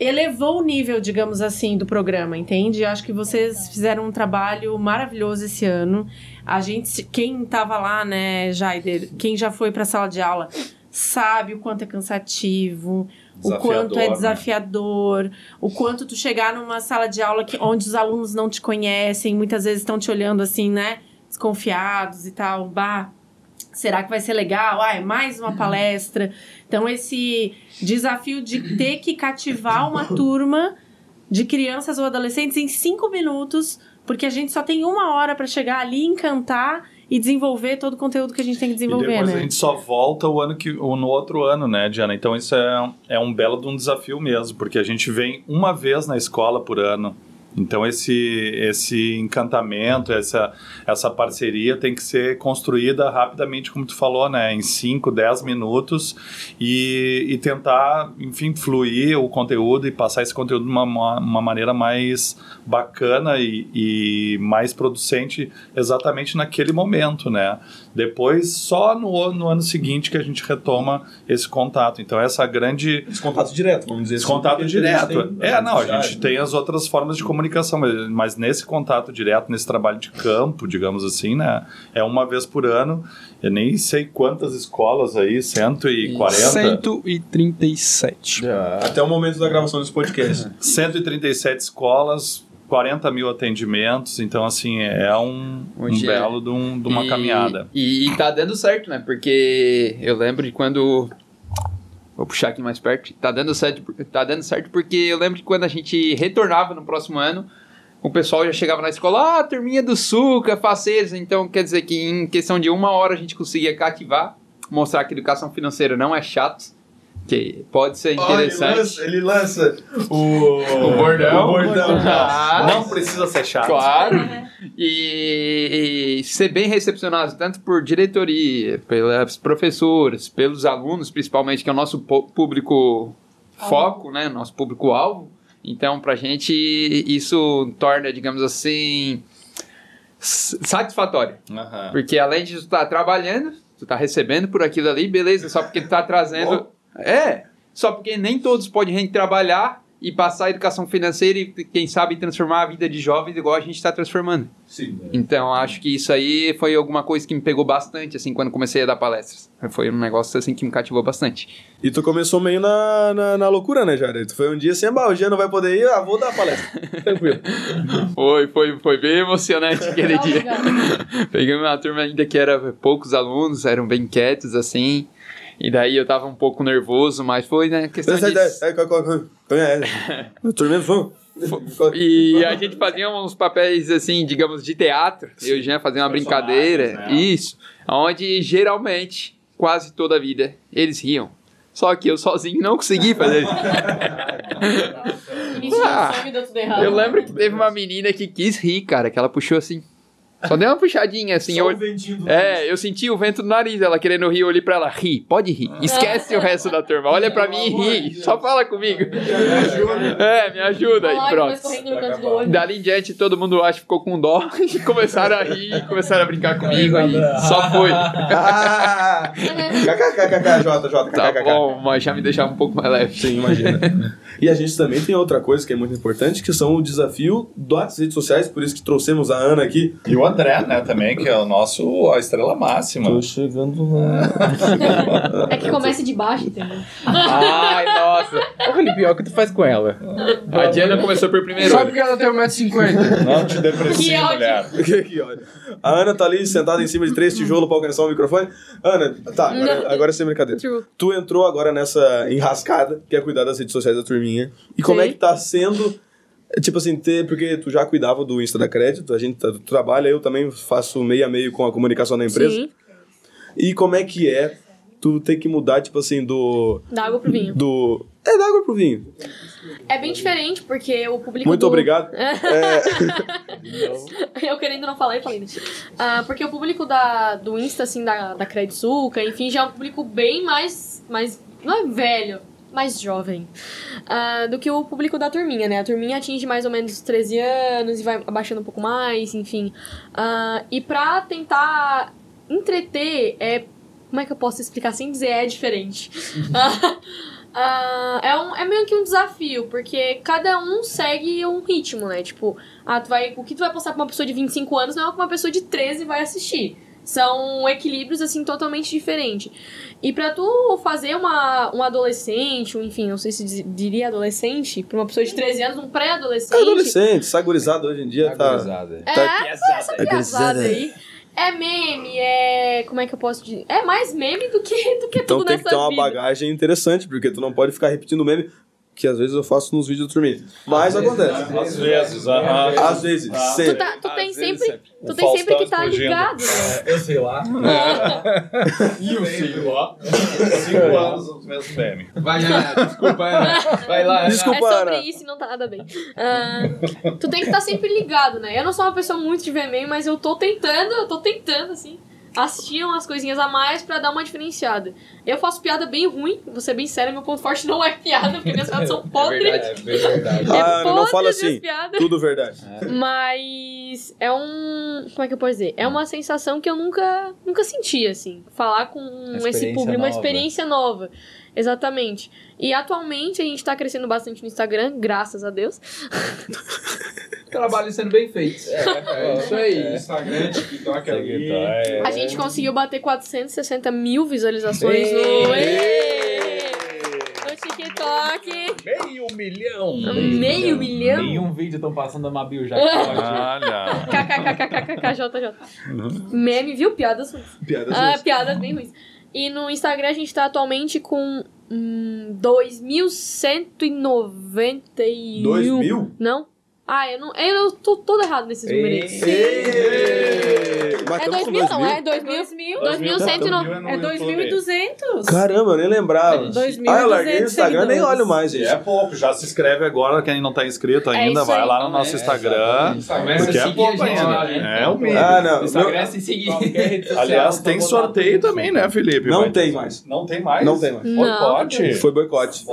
elevou o nível, digamos assim, do programa, entende? Eu acho que vocês fizeram um trabalho maravilhoso esse ano. A gente, quem tava lá, né, Jaider, quem já foi para a sala de aula sabe o quanto é cansativo, o quanto é desafiador, né? O quanto tu chegar numa sala de aula que, onde os alunos não te conhecem, muitas vezes estão te olhando assim, né, desconfiados e tal, bah, será que vai ser legal? Ah, é mais uma palestra. Então esse desafio de ter que cativar uma turma de crianças ou adolescentes em cinco minutos, porque a gente só tem uma hora para chegar ali e encantar e desenvolver todo o conteúdo que a gente tem que desenvolver, né? E depois, né, a gente só volta o ano que, ou no outro ano, né, Diana? Então isso é, é um belo de um desafio mesmo, porque a gente vem uma vez na escola por ano, Então esse, esse encantamento, essa, essa parceria tem que ser construída rapidamente, como tu falou, né? Em cinco, dez minutos e, e tentar, enfim, fluir o conteúdo e passar esse conteúdo de uma, uma maneira mais bacana e, e mais producente exatamente naquele momento, né? Depois, só no, no ano seguinte que a gente retoma esse contato. Então essa grande... Esse contato direto, vamos dizer. Esse contato direto. É, não, a gente tem as outras formas de comunicação. Comunicação, mas, mas nesse contato direto, nesse trabalho de campo, digamos assim, né? É uma vez por ano. Eu nem sei quantas escolas aí, cento e quarenta cento e trinta e sete Ah. Até o momento da gravação desse podcast. cento e trinta e sete escolas, quarenta mil atendimentos, então assim, é um, um belo de, um, de uma e, caminhada. E, e tá dando certo, né? Porque eu lembro de quando... Vou puxar aqui mais perto. Tá dando certo, tá dando certo porque eu lembro que quando a gente retornava no próximo ano, o pessoal já chegava na escola, ah, Turminha do Sulca, faceiros. Então, quer dizer que em questão de uma hora a gente conseguia cativar, mostrar que educação financeira não é chato, que pode ser interessante. Oh, ele lança, ele lança o... o bordão. O bordão. Ah, não precisa ser chato. Claro. E, e ser bem recepcionado tanto por diretoria, pelas professoras, pelos alunos, principalmente, que é o nosso público foco, né? Nosso público-alvo. Então, pra gente, isso torna, digamos assim, satisfatório. Uhum. Porque além de tu estar trabalhando, tu tá recebendo por aquilo ali, beleza, só porque tu tá trazendo... É, só porque nem todos podem trabalhar e passar a educação financeira e, quem sabe, transformar a vida de jovens igual a gente está transformando. Sim. É. Então, acho que isso aí foi alguma coisa que me pegou bastante, assim, quando comecei a dar palestras. Foi um negócio, assim, que me cativou bastante. E tu começou meio na, na, na loucura, né, Jair? Tu foi um dia assim, ah, o Jean não vai poder ir, ah, vou dar a palestra. Tranquilo. Foi, foi, foi bem emocionante aquele dia. Peguei uma turma ainda que era poucos alunos, eram bem quietos, assim... E daí eu tava um pouco nervoso, mas foi, né, questão de... E a gente fazia uns papéis, assim, digamos, de teatro. Eu já fazia uma brincadeira, né? Isso. Onde, geralmente, quase toda a vida, eles riam. Só que eu sozinho não consegui fazer isso. ah, eu lembro que teve uma menina que quis rir, cara, que ela puxou assim... Só deu uma puxadinha, assim. Só eu... O é, eu senti o vento do nariz, ela querendo rir, eu olhei pra ela, ri, pode rir. Esquece o resto da turma, olha pra mim e ri, só fala comigo. É, me ajuda aí, pronto. Dali em diante, todo mundo, acho, ficou com dó, e começaram a rir, começaram a brincar comigo, e só foi. K K K K J J K K K K. Tá bom, mas já me deixava um pouco mais leve. Sim, imagina. E a gente também tem outra coisa que é muito importante, que são o desafio das redes sociais, por isso que trouxemos a Ana aqui. E o André, né, também, que é o nosso, a estrela máxima. Tô chegando lá. É que começa de baixo também. Ai, nossa. Ô, Felipe, olha o que tu faz com ela. A Diana começou por primeiro. Só porque ela tem um metro e cinquenta. Não te deprecia, mulher. Que, que ódio. A Ana tá ali sentada em cima de três tijolos pra alcançar o microfone. Ana, tá, agora, agora é sem brincadeira. True. Tu entrou agora nessa enrascada, que é cuidar das redes sociais da turminha. E como Sim. é que tá sendo... Tipo assim, ter, porque tu já cuidava do Insta da Crédito, a gente tu trabalha, eu também faço meio a meio com a comunicação da empresa. Sim. E como é que é tu ter que mudar, tipo assim, do... Da água pro vinho. Do... É, da água pro vinho. É bem diferente, porque o público... Muito do... obrigado. é... Eu querendo não falar, eu falei, né? Ah, porque o público da, do Insta, assim, da, da CredSulca, enfim, já é um público bem mais... mais não é velho... mais jovem uh, do que o público da turminha, né? A turminha atinge mais ou menos treze anos e vai abaixando um pouco mais, enfim. Uh, e pra tentar entreter, é... Como é que eu posso explicar sem dizer? É diferente. uh, uh, é, um, é meio que um desafio, porque cada um segue um ritmo, né? Tipo, ah, tu vai, o que tu vai postar pra uma pessoa de vinte e cinco anos não é o que uma pessoa de treze vai assistir. São equilíbrios, assim, totalmente diferentes. E pra tu fazer uma, um adolescente, um, enfim, não sei se diria adolescente, pra uma pessoa de treze anos, um pré-adolescente... É adolescente, sagurizado hoje em dia tá... Sagurizado, é. Tá... É, essa piazada aí. É meme, é... Como é que eu posso dizer? É mais meme do que, do que então, tudo nessa vida. Então tem que ter uma bagagem interessante, porque tu não pode ficar repetindo meme... que às vezes eu faço nos vídeos do Turminha. Mas às acontece. Vezes, às vezes, ah, às vezes, ah, sempre. Tu, tá, tu tem sempre, sempre. Tu tem sempre que tá ligado. É, eu sei lá. E o filho lá. Cinco anos no mesmo meme. Vai, Ana, desculpa, Ana. Vai lá, Ana. Desculpa, Ana. É sobre isso e não tá nada bem. Uh, tu tem que estar tá sempre ligado, né? Eu não sou uma pessoa muito de ver meme, mas eu tô tentando, eu tô tentando, assim. Assistir umas coisinhas a mais pra dar uma diferenciada. Eu faço piada bem ruim, vou ser bem sério, meu ponto forte não é piada, porque minhas piadas são podres. É verdade. É ah, podre, não fala assim, piadas. Tudo verdade. É. Mas é um... Como é que eu posso dizer? É uma sensação que eu nunca, nunca sentia, assim. Falar com esse público, nova. Uma experiência nova. Exatamente. E atualmente a gente tá crescendo bastante no Instagram, graças a Deus. Trabalho sendo bem feito. É, é isso aí. É. Instagram, TikTok, ali. É. A gente conseguiu bater quatrocentos e sessenta mil visualizações ei, no... Ei, ei, no TikTok. Meio milhão. Meio, meio milhão. milhão. Nenhum vídeo estão passando a Amabil já. Olha. KKKKKKKJJ. Meme, viu? Piadas ruins. Piadas ruins. Ah, piadas bem ruins. E no Instagram a gente tá atualmente com hum, dois mil cento e noventa e um. dois mil? Não. Ah, eu não. Eu tô todo errado nesses números. É dois mil, não, é dois mil. dois mil cento e noventa. É dois mil e duzentos. Caramba, eu nem lembrava. dois mil e duzentos. Ah, eu larguei o Instagram, nem olho mais, gente. É pouco, já se inscreve agora, quem não tá inscrito ainda, vai lá no nosso Instagram. Porque é pouco ainda. É o mesmo. Ah, não. Instagram é se seguir. Aliás, tem sorteio também, né, Felipe? Não tem mais. Não tem mais? Não tem mais. Boicote? Foi boicote.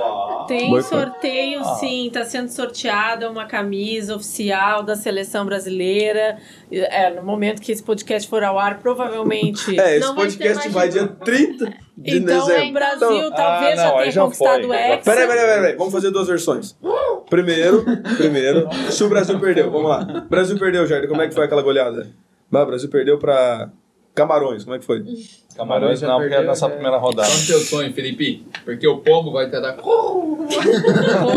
Tem sorteio, sim. Tá sendo sorteada uma camisa oficial da seleção brasileira. É, no momento que esse podcast for ao ar, provavelmente. É, esse não podcast vai, vai dia trinta de dezembro. Então, o Brasil então, talvez ah, já não, tenha já conquistado o Hexa. Peraí, peraí, peraí. Vamos fazer duas versões. Primeiro, primeiro, se o Brasil perdeu, vamos lá. Brasil perdeu, Jaider. Como é que foi aquela goleada? Bah, o Brasil perdeu pra Camarões. Como é que foi? Camarões não, porque é nessa primeira rodada. Qual é o teu sonho, Felipe? Porque o pombo vai estar.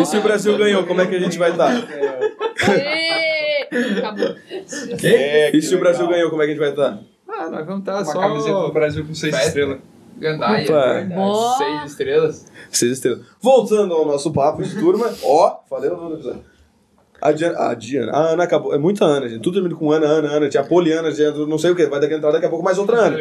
E se o Brasil ganhou, como é que a gente vai estar? Acabou. Que, e se o Brasil ganhou, como é que a gente vai estar? Ah, nós vamos estar uma só... Uma camiseta do Brasil com seis estrelas. Gandaia. Opa. Seis estrelas. Seis estrelas. Voltando ao nosso papo de turma. Ó, falei o nome do episódio. A Diana, a Diana, a Ana acabou, é muita Ana, gente, tudo termina com Ana, Ana, Ana, tinha Poliana, não sei o que, vai daqui a entrar daqui a pouco mais outra Ana.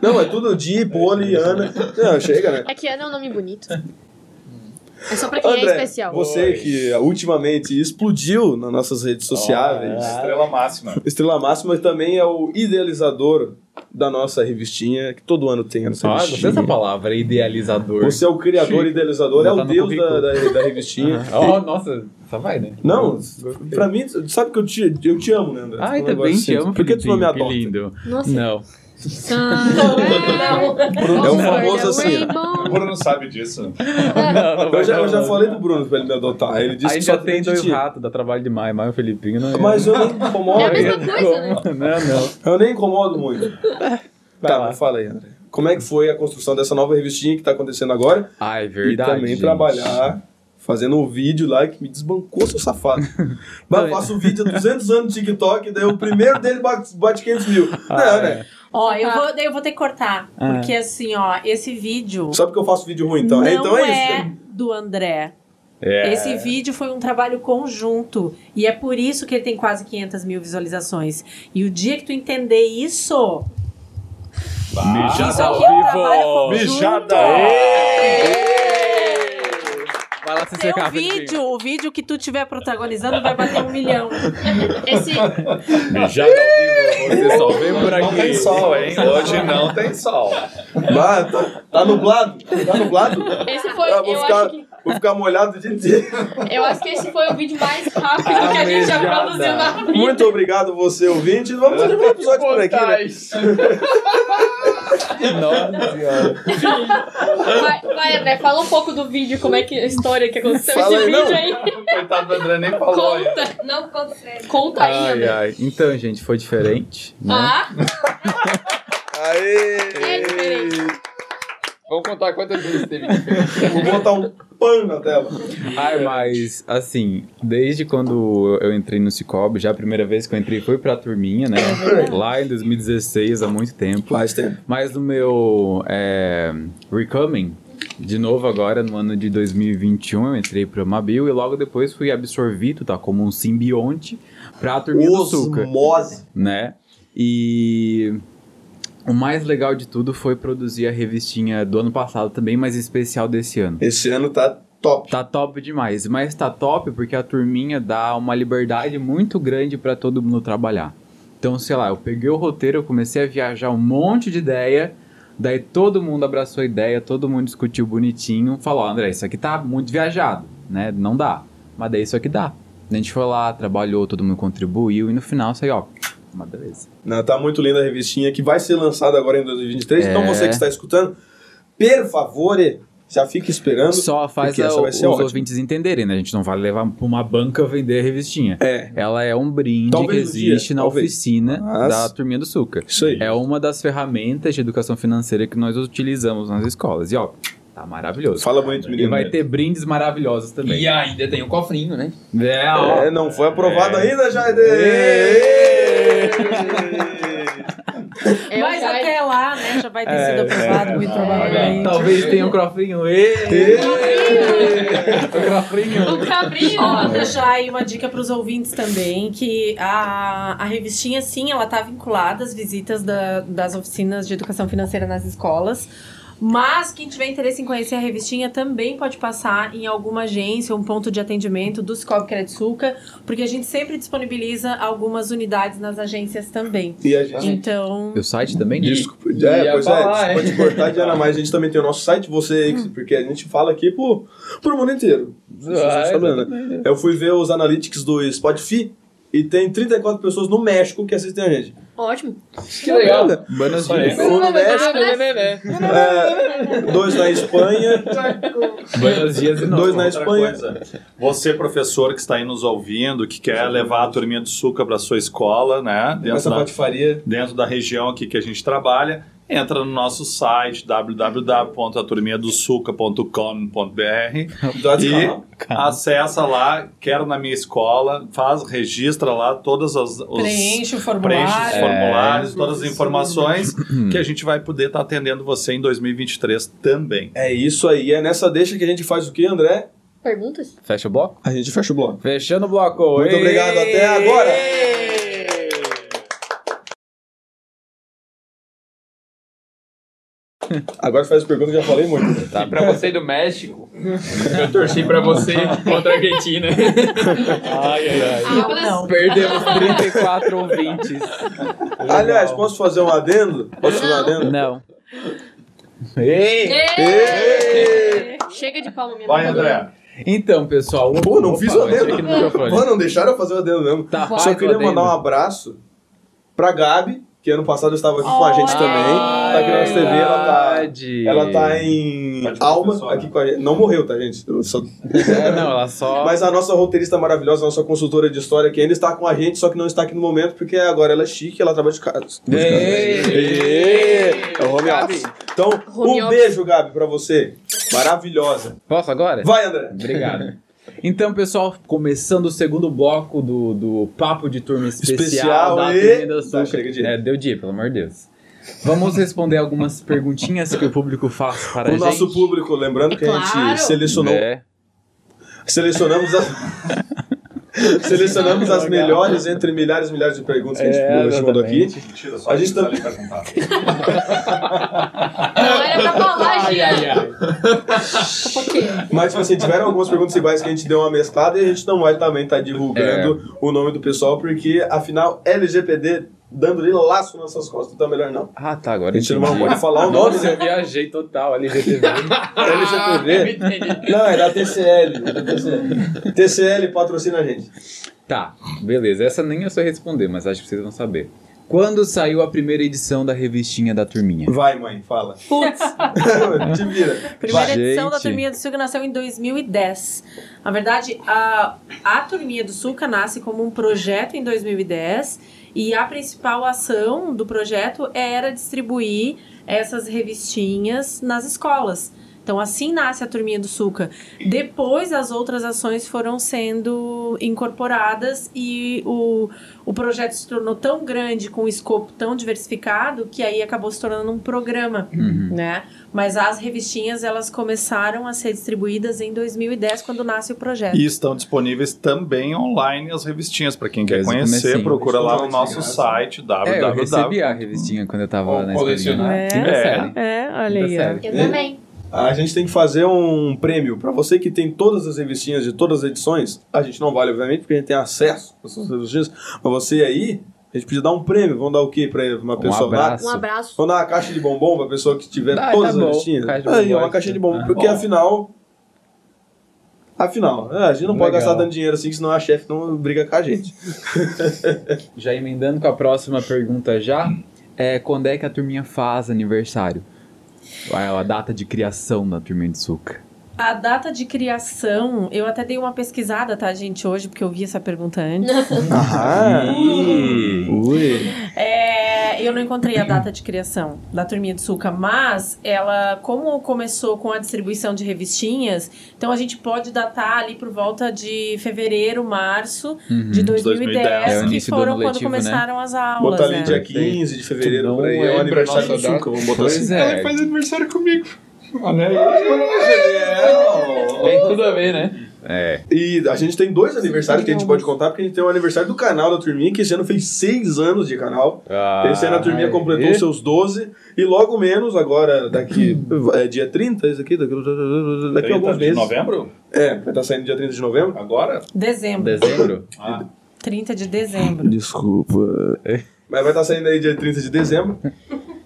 Não, é tudo Di, Poli, Ana, não, chega, né? É que Ana é um nome bonito. É só pra quem André, é especial. Você que ultimamente explodiu nas nossas redes sociais. Oh, estrela máxima. Estrela máxima também é o idealizador da nossa revistinha, que todo ano tem a nossa ah, revistinha. Ah, não tem essa palavra, idealizador. Você é o criador, Chico. Idealizador, já é tá o deus da, da, da revistinha. Oh, nossa, só vai, né? Não, pra mim, sabe que eu te, eu te amo, né, André? Ah, eu também te amo. Por que tu não me adota? Lindo. Nossa. Não. Não, não. Bruno é um famoso assim. O Bruno não sabe disso. Não, não eu, já, eu já falei do Bruno pra ele me adotar. Ele disse aí que já tem dois ratos, dá trabalho demais, mas o Felipinho não é. Mas eu nem incomodo. É a mesma coisa, né? Não, não. Eu nem incomodo muito. Tá, mas fala aí, André. Como é que foi a construção dessa nova revistinha que tá acontecendo agora? Ah, é verdade. E também gente. Trabalhar fazendo um vídeo lá que me desbancou, seu safado. Mas eu faço um vídeo há duzentos anos no TikTok, daí o primeiro dele bate quinhentos mil. Ah, não, é. Né? Ó, eu vou, eu vou ter que cortar. Ah. Porque assim, ó, esse vídeo... Só porque eu faço vídeo ruim, então. Não é, então é, é isso. Do André. É. Esse vídeo foi um trabalho conjunto. E é por isso que ele tem quase quinhentas mil visualizações. E o dia que tu entender isso... Bah. Mijada isso aqui é um trabalho conjunto. Mijada! Ei! O vídeo, o vídeo que tu tiver protagonizando vai bater um milhão. Esse... Já ao vivo, você só vem por aqui. Não tem sol, hein? Hoje não tem sol. Bah, tá, tá nublado. Tá nublado? Esse foi... Ah, vou, eu ficar, acho que... vou ficar molhado o dia inteiro. Eu acho que esse foi o vídeo mais rápido ah, que a gente já produziu na vida. Muito obrigado, você ouvinte. Vamos fazer um episódio por aqui, né? Vai, vai, André, fala um pouco do vídeo, como é que a história que aconteceu fala esse aí, vídeo não. Aí. Coitado do André nem falou. Conta, aí. Não conta. Conta ai, aí, André. Ai. Então, gente, foi diferente. Né? Ah! Aê! É diferente. Vamos contar quantas vezes teve diferente. Vou botar um pano na tela. Ai, mas, assim, desde quando eu entrei no Sicoob, já a primeira vez que eu entrei foi pra Turminha, né? Lá em dois mil e dezesseis, há muito tempo. Faz tempo. Mas no meu é, Recoming, de novo agora, no ano de dois mil e vinte e um, eu entrei para a Amabil e logo depois fui absorvido, tá? Como um simbionte para a Turminha do Sulca. Osmose! Né? E o mais legal de tudo foi produzir a revistinha do ano passado também, mas especial desse ano. Esse ano tá top. Tá top demais, mas tá top porque a turminha dá uma liberdade muito grande para todo mundo trabalhar. Então, sei lá, eu peguei o roteiro, eu comecei a viajar um monte de ideia. Daí todo mundo abraçou a ideia, todo mundo discutiu bonitinho, falou, oh, André, isso aqui tá muito viajado, né? Não dá. Mas daí isso aqui dá. A gente foi lá, trabalhou, todo mundo contribuiu e no final saiu, ó, uma beleza. Não, tá muito linda a revistinha que vai ser lançada agora em dois mil e vinte e três. É... Então você que está escutando, por favor, já fica esperando. Só faz a, os ótima. Ouvintes entenderem, né? A gente não vai levar pra uma banca vender a revistinha. É. Ela é um brinde talvez que existe dia, na talvez. Oficina Mas... da Turminha do Sulca. Isso aí. É uma das ferramentas de educação financeira que nós utilizamos nas escolas. E ó, tá maravilhoso. Fala muito, menino. E vai ter brindes maravilhosos também. E ainda tem o um cofrinho, né? É, ó. É, não foi aprovado é. ainda, Jaider! É, mas já... até lá, né, já vai ter é, sido aprovado, é, muito é, provavelmente. Talvez tenha um cofrinho. Ê, ê, o cofrinho. O cofrinho. Ó, deixar aí uma dica para os ouvintes também, que a, a revistinha, sim, ela tá vinculada às visitas da, das oficinas de educação financeira nas escolas. Mas quem tiver interesse em conhecer a revistinha também pode passar em alguma agência ou um ponto de atendimento do Sicoob CredSulca, porque a gente sempre disponibiliza algumas unidades nas agências também. E a gente... Então... E o site também? E, desculpa. E é, pois falar, é, pode cortar, Diana, mas a gente também tem o nosso site, você, hum. porque a gente fala aqui pro, pro mundo inteiro. Ah, é, né? Eu fui ver os analytics do Spotify e tem trinta e quatro pessoas no México que assistem a gente. Ótimo. Que legal. Buenos dias. Um no México. É, dois na Espanha. Buenos dias. E dois na Espanha. Coisa. Você, professor, que está aí nos ouvindo, que quer levar a Turminha do Sulca para a sua escola, né? Dentro Essa da patifaria. Dentro da região aqui que a gente trabalha, entra no nosso site w w w ponto a turminha do sulca ponto com ponto b r e acessa lá, quero na minha escola, faz, registra lá todas as os preenche o formulário, preenche os formulários, é, todas as informações que a gente vai poder estar tá atendendo você em dois mil e vinte e três também. É isso aí, é nessa deixa que a gente faz o que, André? Perguntas? Fecha o bloco? A gente fecha o bloco. Fechando o bloco. Muito Ei! Obrigado, até agora. Ei! Agora faz as perguntas que eu já falei muito. Tá, pra você do México, eu torci pra você contra a Argentina. Ai, ai, ai. Ah, não. Perdemos trinta e quatro ouvintes. Aliás, posso fazer um adendo? Posso fazer um adendo? Não. Ei! Ei! Chega de palma, minha mãe. Vai, André. Então, pessoal. O... Pô, não Opa, fiz o adendo. Mano, não deixaram eu fazer o adendo mesmo. Tá, só queria mandar um abraço pra Gabi, que ano passado eu estava aqui oh, com a gente é também. Tá aqui na nossa T V, ela tá, ela tá em tá Alma, pessoa, aqui com a gente. Não morreu, tá, gente? Só... É, não, ela só... Mas a nossa roteirista maravilhosa, a nossa consultora de história, que ainda está com a gente, só que não está aqui no momento, porque agora ela é chique, ela trabalha de casa. É o home office. Então, home um beijo, Gabi, pra você. Maravilhosa. Posso agora? Vai, André. Obrigado. Então, pessoal, começando o segundo bloco do, do Papo de Turma Especial, especial da Turminha do Sulca. É, deu dia, pelo amor de Deus. Vamos responder algumas perguntinhas que o público faz para o a gente. O nosso público, lembrando é que claro. a gente selecionou... É. Selecionamos a... Selecionamos as melhores entre milhares e milhares de perguntas que a gente, é, a gente mandou aqui. Mentira, só a gente também tá... Não era pra falar, gente. Mas se assim, tiveram algumas perguntas iguais que a gente deu uma mesclada, e a gente não vai também estar tá divulgando é. o nome do pessoal, porque afinal L G P D dando-lhe laço nas suas costas, então melhor não. Ah, tá, agora a gente não pode falar o nome. Eu viajei total, L G P D. L G P D? Não, é da T C L. É da T C L. T C L patrocina a gente. Tá, beleza. Essa nem eu sei responder, mas acho que vocês vão saber. Quando saiu a primeira edição da revistinha da Turminha? Vai, mãe, fala. Putz! Te vira. Primeira Vai. edição gente. da Turminha do Sulca nasceu em dois mil e dez. Na verdade, a, a Turminha do Sulca nasce como um projeto em dois mil e dez... E a principal ação do projeto era distribuir essas revistinhas nas escolas. Então, assim nasce a Turminha do Sulca. Depois, as outras ações foram sendo incorporadas e o, o projeto se tornou tão grande, com um escopo tão diversificado, que aí acabou se tornando um programa, uhum. né? Mas as revistinhas, elas começaram a ser distribuídas em dois mil e dez, quando nasce o projeto. E estão disponíveis também online as revistinhas. Para quem quer conhecer, procura lá no nosso site, w w w ponto É, eu recebi a revistinha quando eu estava lá na escolinha. É, é, é, olha aí. Eu também. A gente tem que fazer um prêmio. Para você que tem todas as revistinhas de todas as edições, a gente não vale, obviamente, porque a gente tem acesso a essas revistinhas. Mas você aí... A gente podia dar um prêmio. Vamos dar o quê pra uma um pessoa? Abraço. Dar... Um abraço. Vamos dar uma caixa de bombom pra pessoa que tiver ah, todas tá as listinhas. Aí, uma caixa de bombom. Ah, porque bom. afinal... Afinal, a gente não Legal. pode gastar tanto dinheiro assim, senão a chefe não briga com a gente. Já emendando com a próxima pergunta já, é, quando é que a turminha faz aniversário? A data de criação da Turminha de Sulca. A data de criação, eu até dei uma pesquisada, tá, gente, hoje, porque eu vi essa pergunta antes. Ah, ui. É, eu não encontrei a data de criação da Turminha do Sulca, mas ela, como começou com a distribuição de revistinhas, então a gente pode datar ali por volta de fevereiro, março uhum, de dois mil e dez, é, que foram quando letivo, começaram né? as aulas. Botar ali né? dia quinze de fevereiro, por aí, é o aniversário do Sulca, vamos botar pois assim. É. Ela faz aniversário comigo. Olha aí. Tem tudo a ver, né? É. E a gente tem dois aniversários que a gente pode contar, porque a gente tem o aniversário do canal da Turminha, que esse ano fez seis anos de canal. Ah, esse ano a Turminha completou os seus doze. E logo menos, agora, daqui é, dia trinta, isso aqui, daqui, daqui a alguns meses. trinta de novembro? É, vai estar saindo dia trinta de novembro. Agora? Dezembro. Dezembro? Ah. trinta de dezembro. Desculpa. Mas vai estar saindo aí dia trinta de dezembro.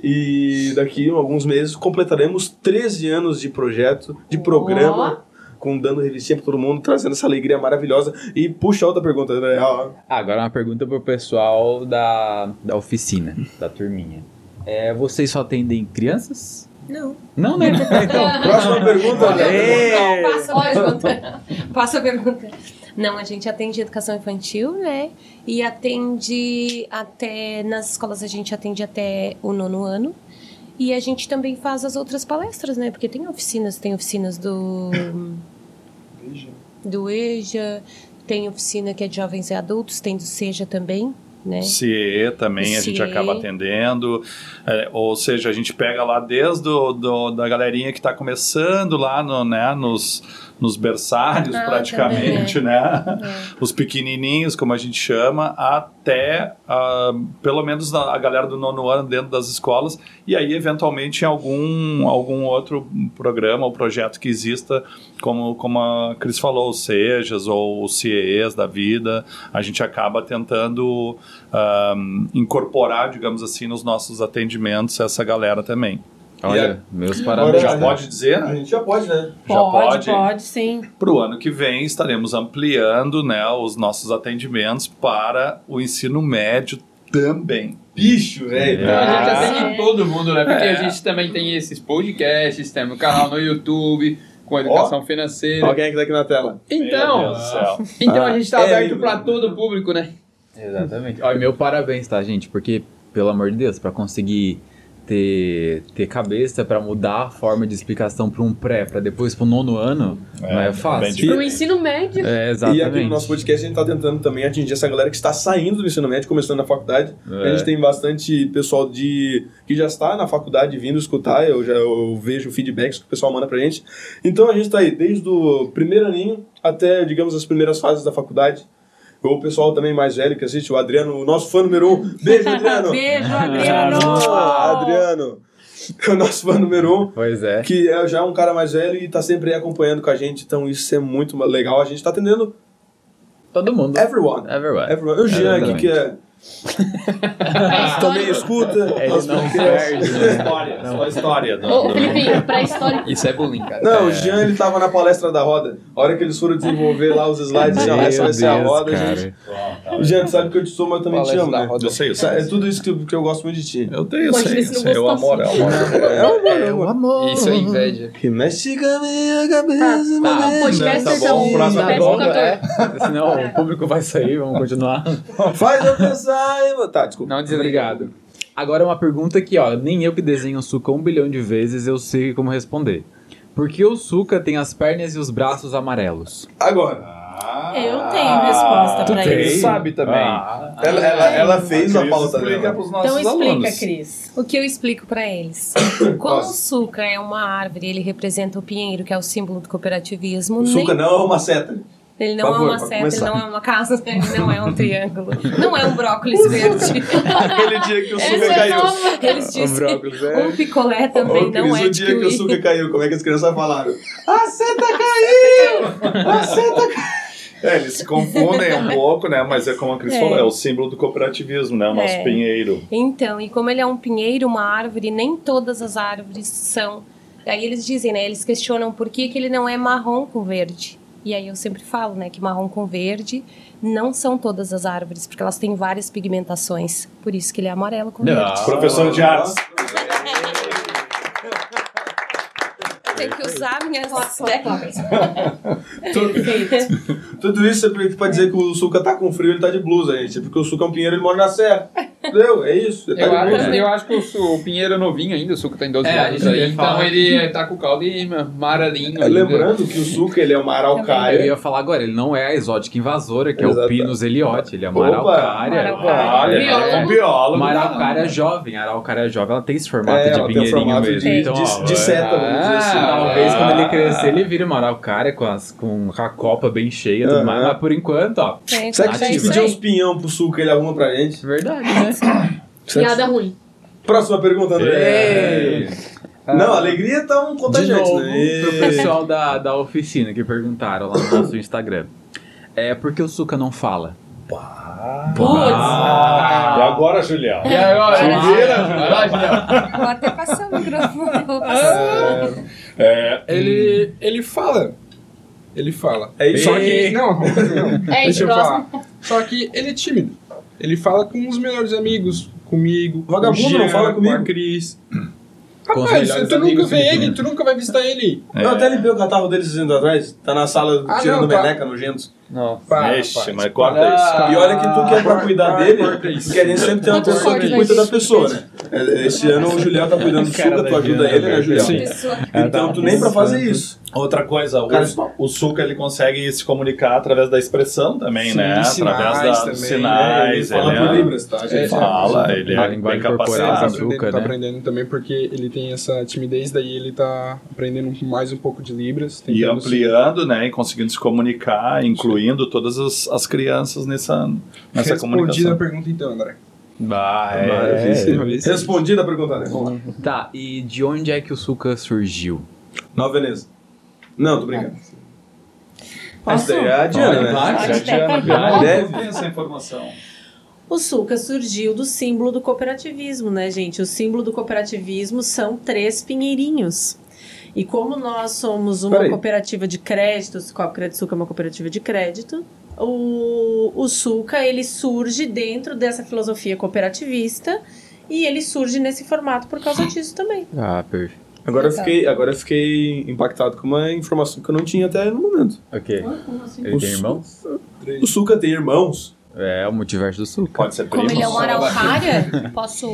E daqui a alguns meses completaremos treze anos de projeto, de programa, oh. com dando revistinha para todo mundo, trazendo essa alegria maravilhosa. E puxa outra pergunta, André. Ah, agora uma pergunta para o pessoal da, da oficina, da turminha. É, vocês só atendem crianças? Não. Não, né? Então, próxima pergunta. É. Não, passa a pergunta. Passa a pergunta. Não, a gente atende educação infantil, né? E atende até... Nas escolas a gente atende até o nono ano. E a gente também faz as outras palestras, né? Porque tem oficinas, tem oficinas do... do E J A. Tem oficina que é de jovens e adultos, tem do C E J também. Né? C E E também, a gente acaba atendendo, é, ou seja, a gente pega lá desde do, do, da galerinha que está começando lá no, né, nos, nos berçários ah, praticamente, também, né? né? É. Os pequenininhos, como a gente chama, até uh, pelo menos a galera do nono ano dentro das escolas, e aí eventualmente em algum, algum outro programa ou projeto que exista, como, como a Cris falou, o C E J As ou o C E Es da vida, a gente acaba tentando Um, incorporar, digamos assim, nos nossos atendimentos essa galera também. Olha, a... meus parabéns. Já pode dizer, né? A gente já pode, né? Já pode, pode, pode sim. Para o ano que vem estaremos ampliando, né, os nossos atendimentos para o ensino médio também. Bicho, velho. É. A gente atende é. todo mundo, né? Porque é. a gente também tem esses podcasts, tem o canal no YouTube... com a educação oh, financeira. Olha quem é que tá aqui na tela. Então, meu Deus do céu. então a gente está é, aberto para todo o público, né? Exatamente. Olha, meu parabéns, tá, gente? Porque, pelo amor de Deus, para conseguir ter, ter cabeça para mudar a forma de explicação para um pré, para depois para o nono ano, é, não é fácil. Para o ensino médio. É, exatamente. E aqui no nosso podcast a gente está tentando também atingir essa galera que está saindo do ensino médio, começando na faculdade. É. A gente tem bastante pessoal de... que já está na faculdade vindo escutar, eu já eu vejo feedbacks que o pessoal manda pra gente. Então a gente está aí desde o primeiro aninho até, digamos, as primeiras fases da faculdade. Ou o pessoal também mais velho que assiste, o Adriano, o nosso fã número um. Beijo, Adriano! Beijo, Adriano! Ah, Adriano! É o nosso fã número um. Pois é. Que é já um cara mais velho e tá sempre aí acompanhando com a gente. Então isso é muito legal. A gente tá atendendo... Todo mundo. Everyone. Everyone. Everyone. O Jean aqui que é... também escuta é, nosso não perde, né? história, não. Só história não, Ô, Felipe, pré-história. Isso é bullying, cara. Não, é. O Jean, ele tava na palestra da roda. A hora que eles foram desenvolver lá os slides, já, essa vai ser a roda, cara. Gente, oh, Jean, tu sabe que eu te sou, mas eu também palestra te amo, né? Eu sei, eu sei. É tudo isso que, que eu gosto muito de ti. Eu tenho, eu sei, eu sei. É o amor, é o amor. É o amor, é o amor. Isso é inveja. Que mexe com a minha cabeça. Tá, tá. Podcast tá bom, próximo cantor. Senão o público vai sair, vamos continuar. Faz a pessoa. Tá, desculpa. Não, desligado. Agora uma pergunta que, ó, nem eu que desenho o Suca um bilhão de vezes eu sei como responder. Por que o Suca tem as pernas e os braços amarelos? Agora. Ah, eu tenho resposta pra tem? isso. Você sabe também. Ah, ela, ela, ela fez a, a pauta dela. Pros nossos então explica, alunos. Cris. O que eu explico pra eles? Como o Suca é uma árvore, ele representa o pinheiro, que é o símbolo do cooperativismo. O Suca nem... não é uma seta. Ele não favor, é uma seta, ele não é uma casa, ele não é um triângulo. Não é um brócolis verde. Aquele dia que o Suca é caiu. Eles disseram, um picolé também ô, não Cris, é o dia que, que o Suca caiu, como é que as crianças falaram? A seta caiu! A seta caiu! É, eles se confundem um pouco, né? Mas é como a Cris é. falou, é o símbolo do cooperativismo, né? O nosso é. pinheiro. Então, e como ele é um pinheiro, uma árvore, nem todas as árvores são... Aí eles dizem, né? Eles questionam por que, que ele não é marrom com verde. E aí eu sempre falo, né? Que marrom com verde não são todas as árvores, porque elas têm várias pigmentações. Por isso que ele é amarelo com não. verde. Professor de artes. Tem que usar minhas técnicas. Perfeito. Tudo isso é pra dizer que o Suca tá com frio, ele tá de blusa, gente. Porque o Suca é um pinheiro, ele mora na serra. Entendeu? É isso. Tá eu, acho, blusa, eu acho que o, o pinheiro é novinho ainda, o Suca tá em doze é, anos aí. Então falar. ele tá com o caldo e maralinho. É, lembrando que o Suca, ele é uma araucária. Eu ia falar agora, ele não é a exótica invasora, que é Exato. o Pinus Eliote. Ele é uma araucária. É um biólogo. Uma araucária jovem. A araucária jovem, ela tem esse formato é, de pinheirinho mesmo. De, então, de, ó, de seta, vamos dizer assim. Talvez ah, quando ele crescer, ele vira uma araucária com, as, com a copa bem cheia e tudo uh-huh. mais, mas por enquanto, ó. É, será que se a gente pedir uns pinhão pro Suca, ele arruma pra gente? Verdade, né? Piada ruim. Próxima pergunta, André. Ah, não, a alegria tá um contagiante, né? Pro pessoal da, da oficina que perguntaram lá no nosso Instagram. É, por que o Suca não fala? Pá. Putz. Ah, e agora, Juliel? E agora, Juliel? Vou até passar o microfone. É, ele, hum. ele fala. Ele fala. É isso. Só que. Não, não. É isso. Deixa eu falar. Só que ele é tímido. Ele fala com os melhores amigos, comigo. O vagabundo com Jean, não fala comigo. Com a Cris. Rapaz, tu nunca vê ele, ele, tu nunca vai visitar ele. É. Eu até limpei o catarro dele esses anos atrás. Tá na sala ah, tirando não, meleca nojentos. Não, para, Ixi, mas corta ah, isso. Cara. E olha que tu quer pra cuidar ah, dele, porque a gente sempre tem uma pessoa que cuida da pessoa, né? Esse ano o Juliel tá cuidando do Suca, tu ajuda ele, né, Juliel? Sim. Então tu nem pra fazer isso. Outra coisa, o, cara, o Suca ele consegue se comunicar através da expressão também, sim, né? Sinais, através da, dos sinais. Ele fala por libras, tá? Ele fala, ele é bem capacitado. Ele tá aprendendo também porque ele tem essa timidez, daí ele tá aprendendo mais um pouco de libras. E ampliando, né? E conseguindo se comunicar, incluir Incluindo todas as, as crianças nessa, nessa comunicação. Respondida a pergunta então, André. Ah, é. é. Respondida a pergunta, André. Vamos lá. Tá, e de onde é que o Suca surgiu? Nova Veneza. Não, tô brincando. Essa é a Diana, né? Pode a Diana, Diana. Deve ter essa informação. O Suca surgiu do símbolo do cooperativismo, né, gente? O símbolo do cooperativismo são três pinheirinhos. E como nós somos uma Peraí. cooperativa de crédito, o Sicoob CredSulcas é uma cooperativa de crédito, o, o Suca, ele surge dentro dessa filosofia cooperativista e ele surge nesse formato por causa disso também. Ah, perfeito. Agora eu, fiquei, agora eu fiquei impactado com uma informação que eu não tinha até no momento. Ok. Ah, como assim? Ele tem irmãos? O Suca tem irmãos. É, o multiverso do Suca. Pode ser primo. Como ele é uma araucária, posso...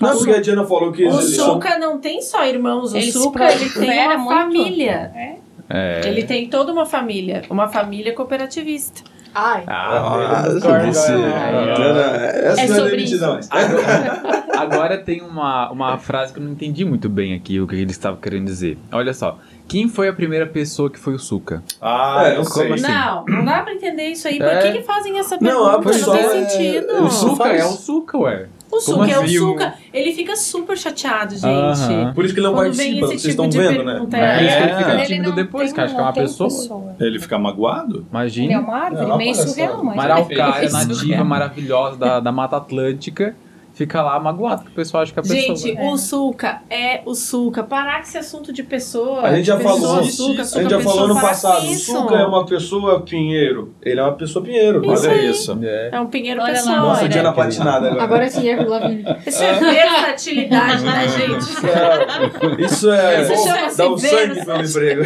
Não, porque a Diana falou que... O Suca são... não tem só irmãos, o ele Suca ele tem uma muito. família. É. É. Ele tem toda uma família, uma família cooperativista. Ai. Ah, ah, isso. É, é, é sobre isso. Agora, agora tem uma, uma frase que eu não entendi muito bem aqui, o que ele estava querendo dizer. Olha só. Quem foi a primeira pessoa que foi o Suca? Ah, é, eu sei. Assim? Não, não dá pra entender isso aí. Por é. que, que fazem essa pergunta? Não, a pessoa não tem é... sentido. O Suca faz... é o Suca, ué. O Suca Como é viu? o Suca. Ele fica super chateado, gente. Uh-huh. Por isso que ele não Quando participa, vocês tipo estão vendo, pergunta, né? É. É. Por isso que ele fica tímido depois, que acho que é uma pessoa. pessoa. Ele fica magoado? Imagina. Ele é uma árvore, meio surreal. Uma araucária nativa maravilhosa da, da Mata Atlântica. Fica lá magoado, que o pessoal acha que a pessoa... Gente, o Suca é o Suca. Parar com esse assunto de pessoa. A gente já pessoa, falou Suca, Suca, A gente já pessoa, falou no passado. O Suca é uma pessoa pinheiro. Ele é uma pessoa pinheiro. Isso olha aí. isso. É. é um pinheiro olha pessoa. Lá, Nossa, né? Diana patinada agora. Agora sim, é que eu lá vim. Isso é versatilidade, né, gente? Isso é... Isso é dá um sangue pro emprego.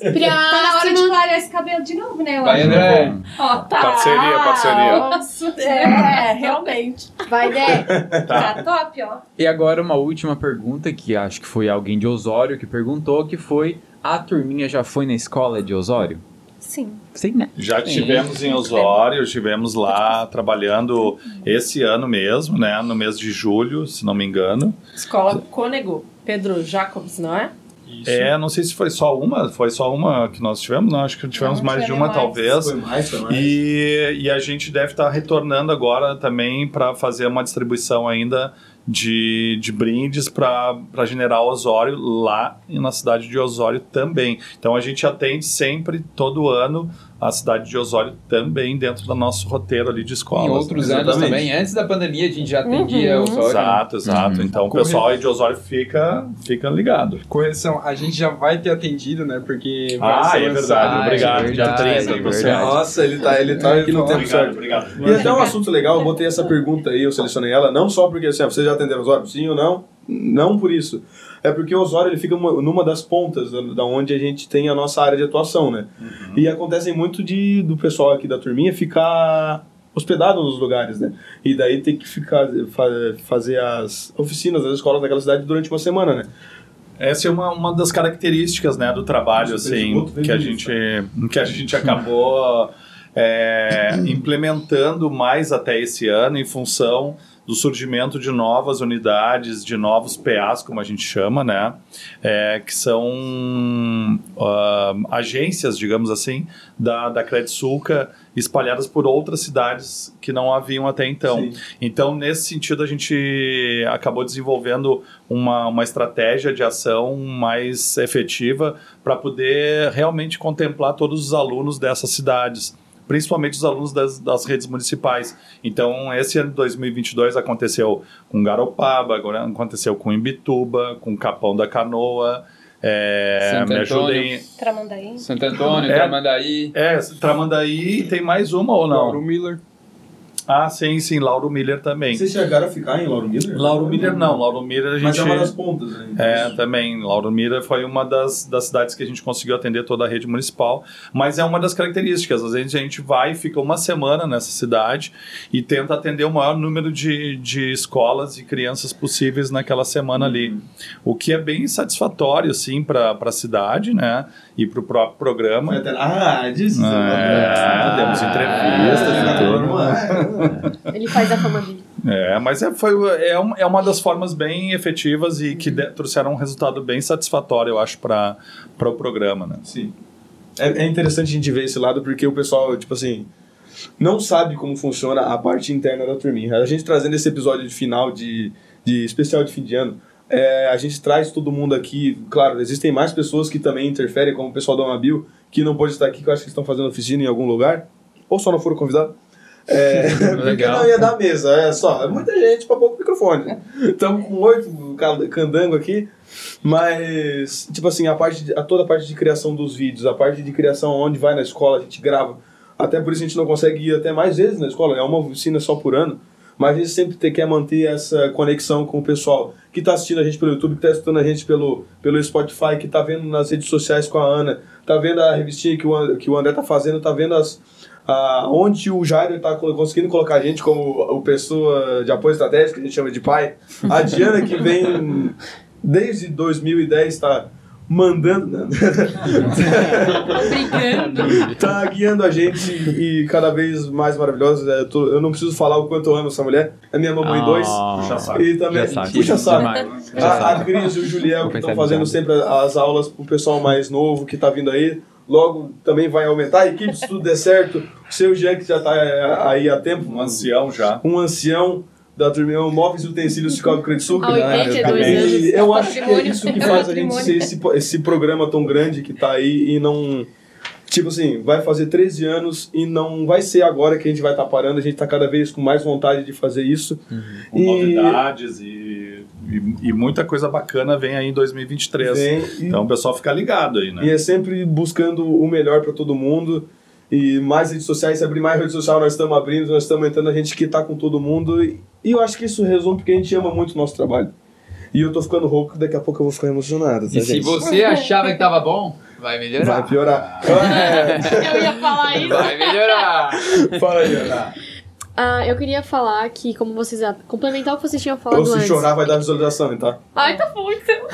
Tá na hora de clarear esse cabelo de novo, né? Vai, André. Ó, tá. Parceria, parceria. É, realmente. Vai, Dé. Tá. Tá top, ó. E agora uma última pergunta que acho que foi alguém de Osório que perguntou, que foi a turminha já foi na escola de Osório? Sim. Sim, né? Já tivemos em Osório, estivemos lá trabalhando esse ano mesmo, né? No mês de julho, se não me engano. Escola Cônego Pedro Jacobs, não é? Isso. É, não sei se foi só uma, foi só uma que nós tivemos, não, acho que tivemos não, mais de uma mais. talvez. Foi mais, foi mais. E, e a gente deve estar retornando agora também para fazer uma distribuição ainda de, de brindes para para General Osório lá na cidade de Osório também. Então a gente atende sempre, todo ano, a cidade de Osório também dentro do nosso roteiro ali de escola. Em outros exatamente. anos também, antes da pandemia a gente já atendia uhum. Osório. Exato, exato. Uhum. Então Correção. o pessoal aí de Osório fica, fica ligado. Correção, a gente já vai ter atendido, né? Porque vai ah, ser é verdade, ah, obrigado. É verdade, dia trinta, é você. Nossa, ele tá, ele tá aqui no tempo certo. Obrigado, obrigado. E até um assunto legal, eu botei essa pergunta aí, eu selecionei ela, não só porque assim, vocês já atenderam Osório, sim ou não? Não por isso. É porque o Osório ele fica uma, numa das pontas da, da onde a gente tem a nossa área de atuação, né? Uhum. E acontece muito de, do pessoal aqui da turminha ficar hospedado nos lugares, né? E daí tem que ficar, fazer as oficinas das escolas daquela cidade durante uma semana, né? Essa é uma, uma das características, né, do trabalho, assim, que a gente, que a gente acabou é, implementando mais até esse ano em função do surgimento de novas unidades, de novos P As, como a gente chama, né? É, que são uh, agências, digamos assim, da, da CredSulca espalhadas por outras cidades que não haviam até então. Sim. Então, nesse sentido, a gente acabou desenvolvendo uma, uma estratégia de ação mais efetiva para poder realmente contemplar todos os alunos dessas cidades, principalmente os alunos das, das redes municipais. Então, esse ano de dois mil e vinte e dois aconteceu com Garopaba, aconteceu com Imbituba, com Capão da Canoa, é, Santo me ajudem... Tramandaí. Santo Antônio, é, Tramandaí. É, Tramandaí, tem mais uma ou não? Lauro Müller. Ah, sim, sim, Lauro Müller também. Vocês chegaram a ficar em Lauro Müller? Lauro Müller não, Lauro Müller a gente... Mas é uma das pontas, né? Então... É, também, Lauro Müller foi uma das, das cidades que a gente conseguiu atender toda a rede municipal, mas é uma das características, às vezes a gente vai e fica uma semana nessa cidade e tenta atender o maior número de, de escolas e crianças possíveis naquela semana ali, o que é bem satisfatório, sim, para a cidade, né? E para o próprio programa. Ah, diz isso. É, temos entrevistas ah, e tudo. Mano. Ele faz a fama dele. É, mas é, foi, é, um, é uma das formas bem efetivas e que de, trouxeram um resultado bem satisfatório, eu acho, para o programa, né? Sim. É, é interessante a gente ver esse lado, porque o pessoal, tipo assim, não sabe como funciona a parte interna da turminha. A gente trazendo esse episódio de final, de, de especial de fim de ano, É, a gente traz todo mundo aqui. Claro, existem mais pessoas que também interferem, como o pessoal da Amabil, que não pode estar aqui, que eu acho que estão fazendo oficina em algum lugar, ou só não foram convidados. É, porque não ia dar mesa, é só, muita gente para pouco microfone. Estamos com oito candango aqui, mas, tipo assim, a parte de, a toda a parte de criação dos vídeos, a parte de criação onde vai na escola, a gente grava. Até por isso a gente não consegue ir até mais vezes na escola, é uma oficina só por ano. Mas a gente sempre quer manter essa conexão com o pessoal que está assistindo a gente pelo YouTube, que está escutando a gente pelo, pelo Spotify, que está vendo nas redes sociais com a Ana, está vendo a revistinha que o, que o André está fazendo, está vendo as, a, onde o Jaider está conseguindo colocar a gente como o pessoa de apoio estratégico, que a gente chama de pai. A Diana, que vem desde dois mil e dez, está mandando, tá guiando a gente e cada vez mais maravilhosa. Eu, tô, eu não preciso falar o quanto eu amo essa mulher. É minha mamãe oh, dois. Puxa saco. E também puxa saco. A, a Cris e o Juliel, que estão fazendo sempre as aulas pro pessoal mais novo que tá vindo aí. Logo também vai aumentar a equipe, se tudo der certo. O seu Jean, que já tá aí há tempo. Um ancião já. Um ancião. Da turminha, móveis e utensílios Sicoob CredSulcas. Eu acho que é isso que faz a gente ser esse, esse programa tão grande que tá aí e não... Tipo assim, vai fazer treze anos e não vai ser agora que a gente vai estar tá parando, a gente tá cada vez com mais vontade de fazer isso. Uhum. Com e... novidades e, e, e muita coisa bacana vem aí em dois mil e vinte e três. Vem, então e... o pessoal fica ligado aí, né? E é sempre buscando o melhor para todo mundo. E mais redes sociais, se abrir mais redes sociais, nós estamos abrindo, nós estamos entrando, a gente que tá com todo mundo. E eu acho que isso resume porque a gente ama muito o nosso trabalho. E eu tô ficando rouco, daqui a pouco eu vou ficar emocionado. Tá, e gente? Se você achava que tava bom, vai melhorar. Vai piorar. É. Eu ia falar isso. Vai melhorar. Fala aí, Ana. Ah, eu queria falar que, como vocês... Complementar o que vocês tinham falado antes. Ou se antes, chorar, vai dar visualização, tá? Ai, tá bom, então.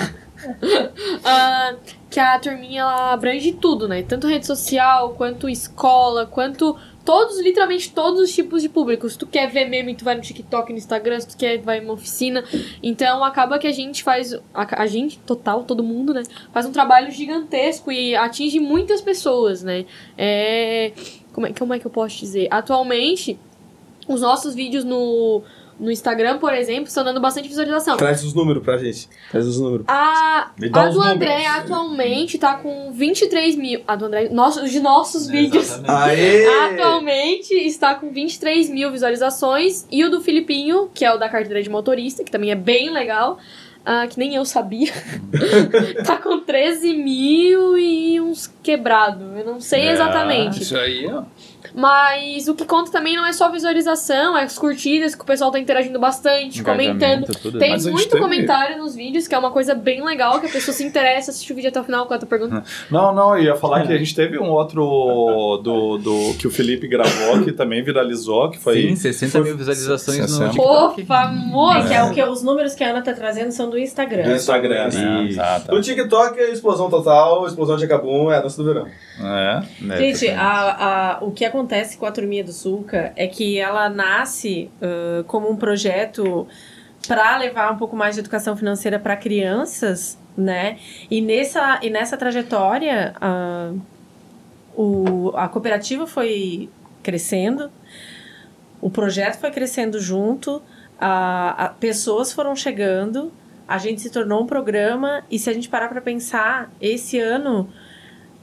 uh, que a turminha ela abrange tudo, né? Tanto rede social, quanto escola, quanto todos, literalmente todos os tipos de público. Se tu quer ver meme, tu vai no TikTok, no Instagram, se tu quer, tu vai em uma oficina. Então acaba que a gente faz, a, a gente, total, todo mundo, né? Faz um trabalho gigantesco e atinge muitas pessoas, né? É, como, é, como é que eu posso dizer? Atualmente, os nossos vídeos no... No Instagram, por exemplo, estão dando bastante visualização. Traz os números pra gente. Traz os números. A, a do André números. Atualmente tá com vinte e três mil. A do André, nosso, de nossos é, vídeos. Aê! Atualmente está com vinte e três mil visualizações. E o do Filipinho, que é o da carteira de motorista, que também é bem legal, uh, que nem eu sabia, tá com treze mil e uns quebrado. Eu não sei é, exatamente. Isso aí, ó. Mas o que conta também não é só visualização, é as curtidas, que o pessoal tá interagindo bastante, comentando. Tem Mas muito teve... comentário nos vídeos, que é uma coisa bem legal, que a pessoa se interessa, assiste o vídeo até o final, qual é a tua pergunta? Não, não, eu ia falar que a gente teve um outro do, do, que o Felipe gravou, que também viralizou, que foi... Sim, sessenta mil visualizações sessenta no TikTok. Pô, famoso! Que é o que os números que a Ana tá trazendo são do Instagram. Do Instagram, sim. Ah, tá. O TikTok é explosão total, explosão de Acabum, é a dança do verão. É, né? Gente, a, a, o que aconteceu acontece com a Turminha do Sulca é que ela nasce uh, como um projeto para levar um pouco mais de educação financeira para crianças, né? E nessa, e nessa trajetória uh, o, a cooperativa foi crescendo, o projeto foi crescendo junto, uh, a, pessoas foram chegando, a gente se tornou um programa. E se a gente parar para pensar, esse ano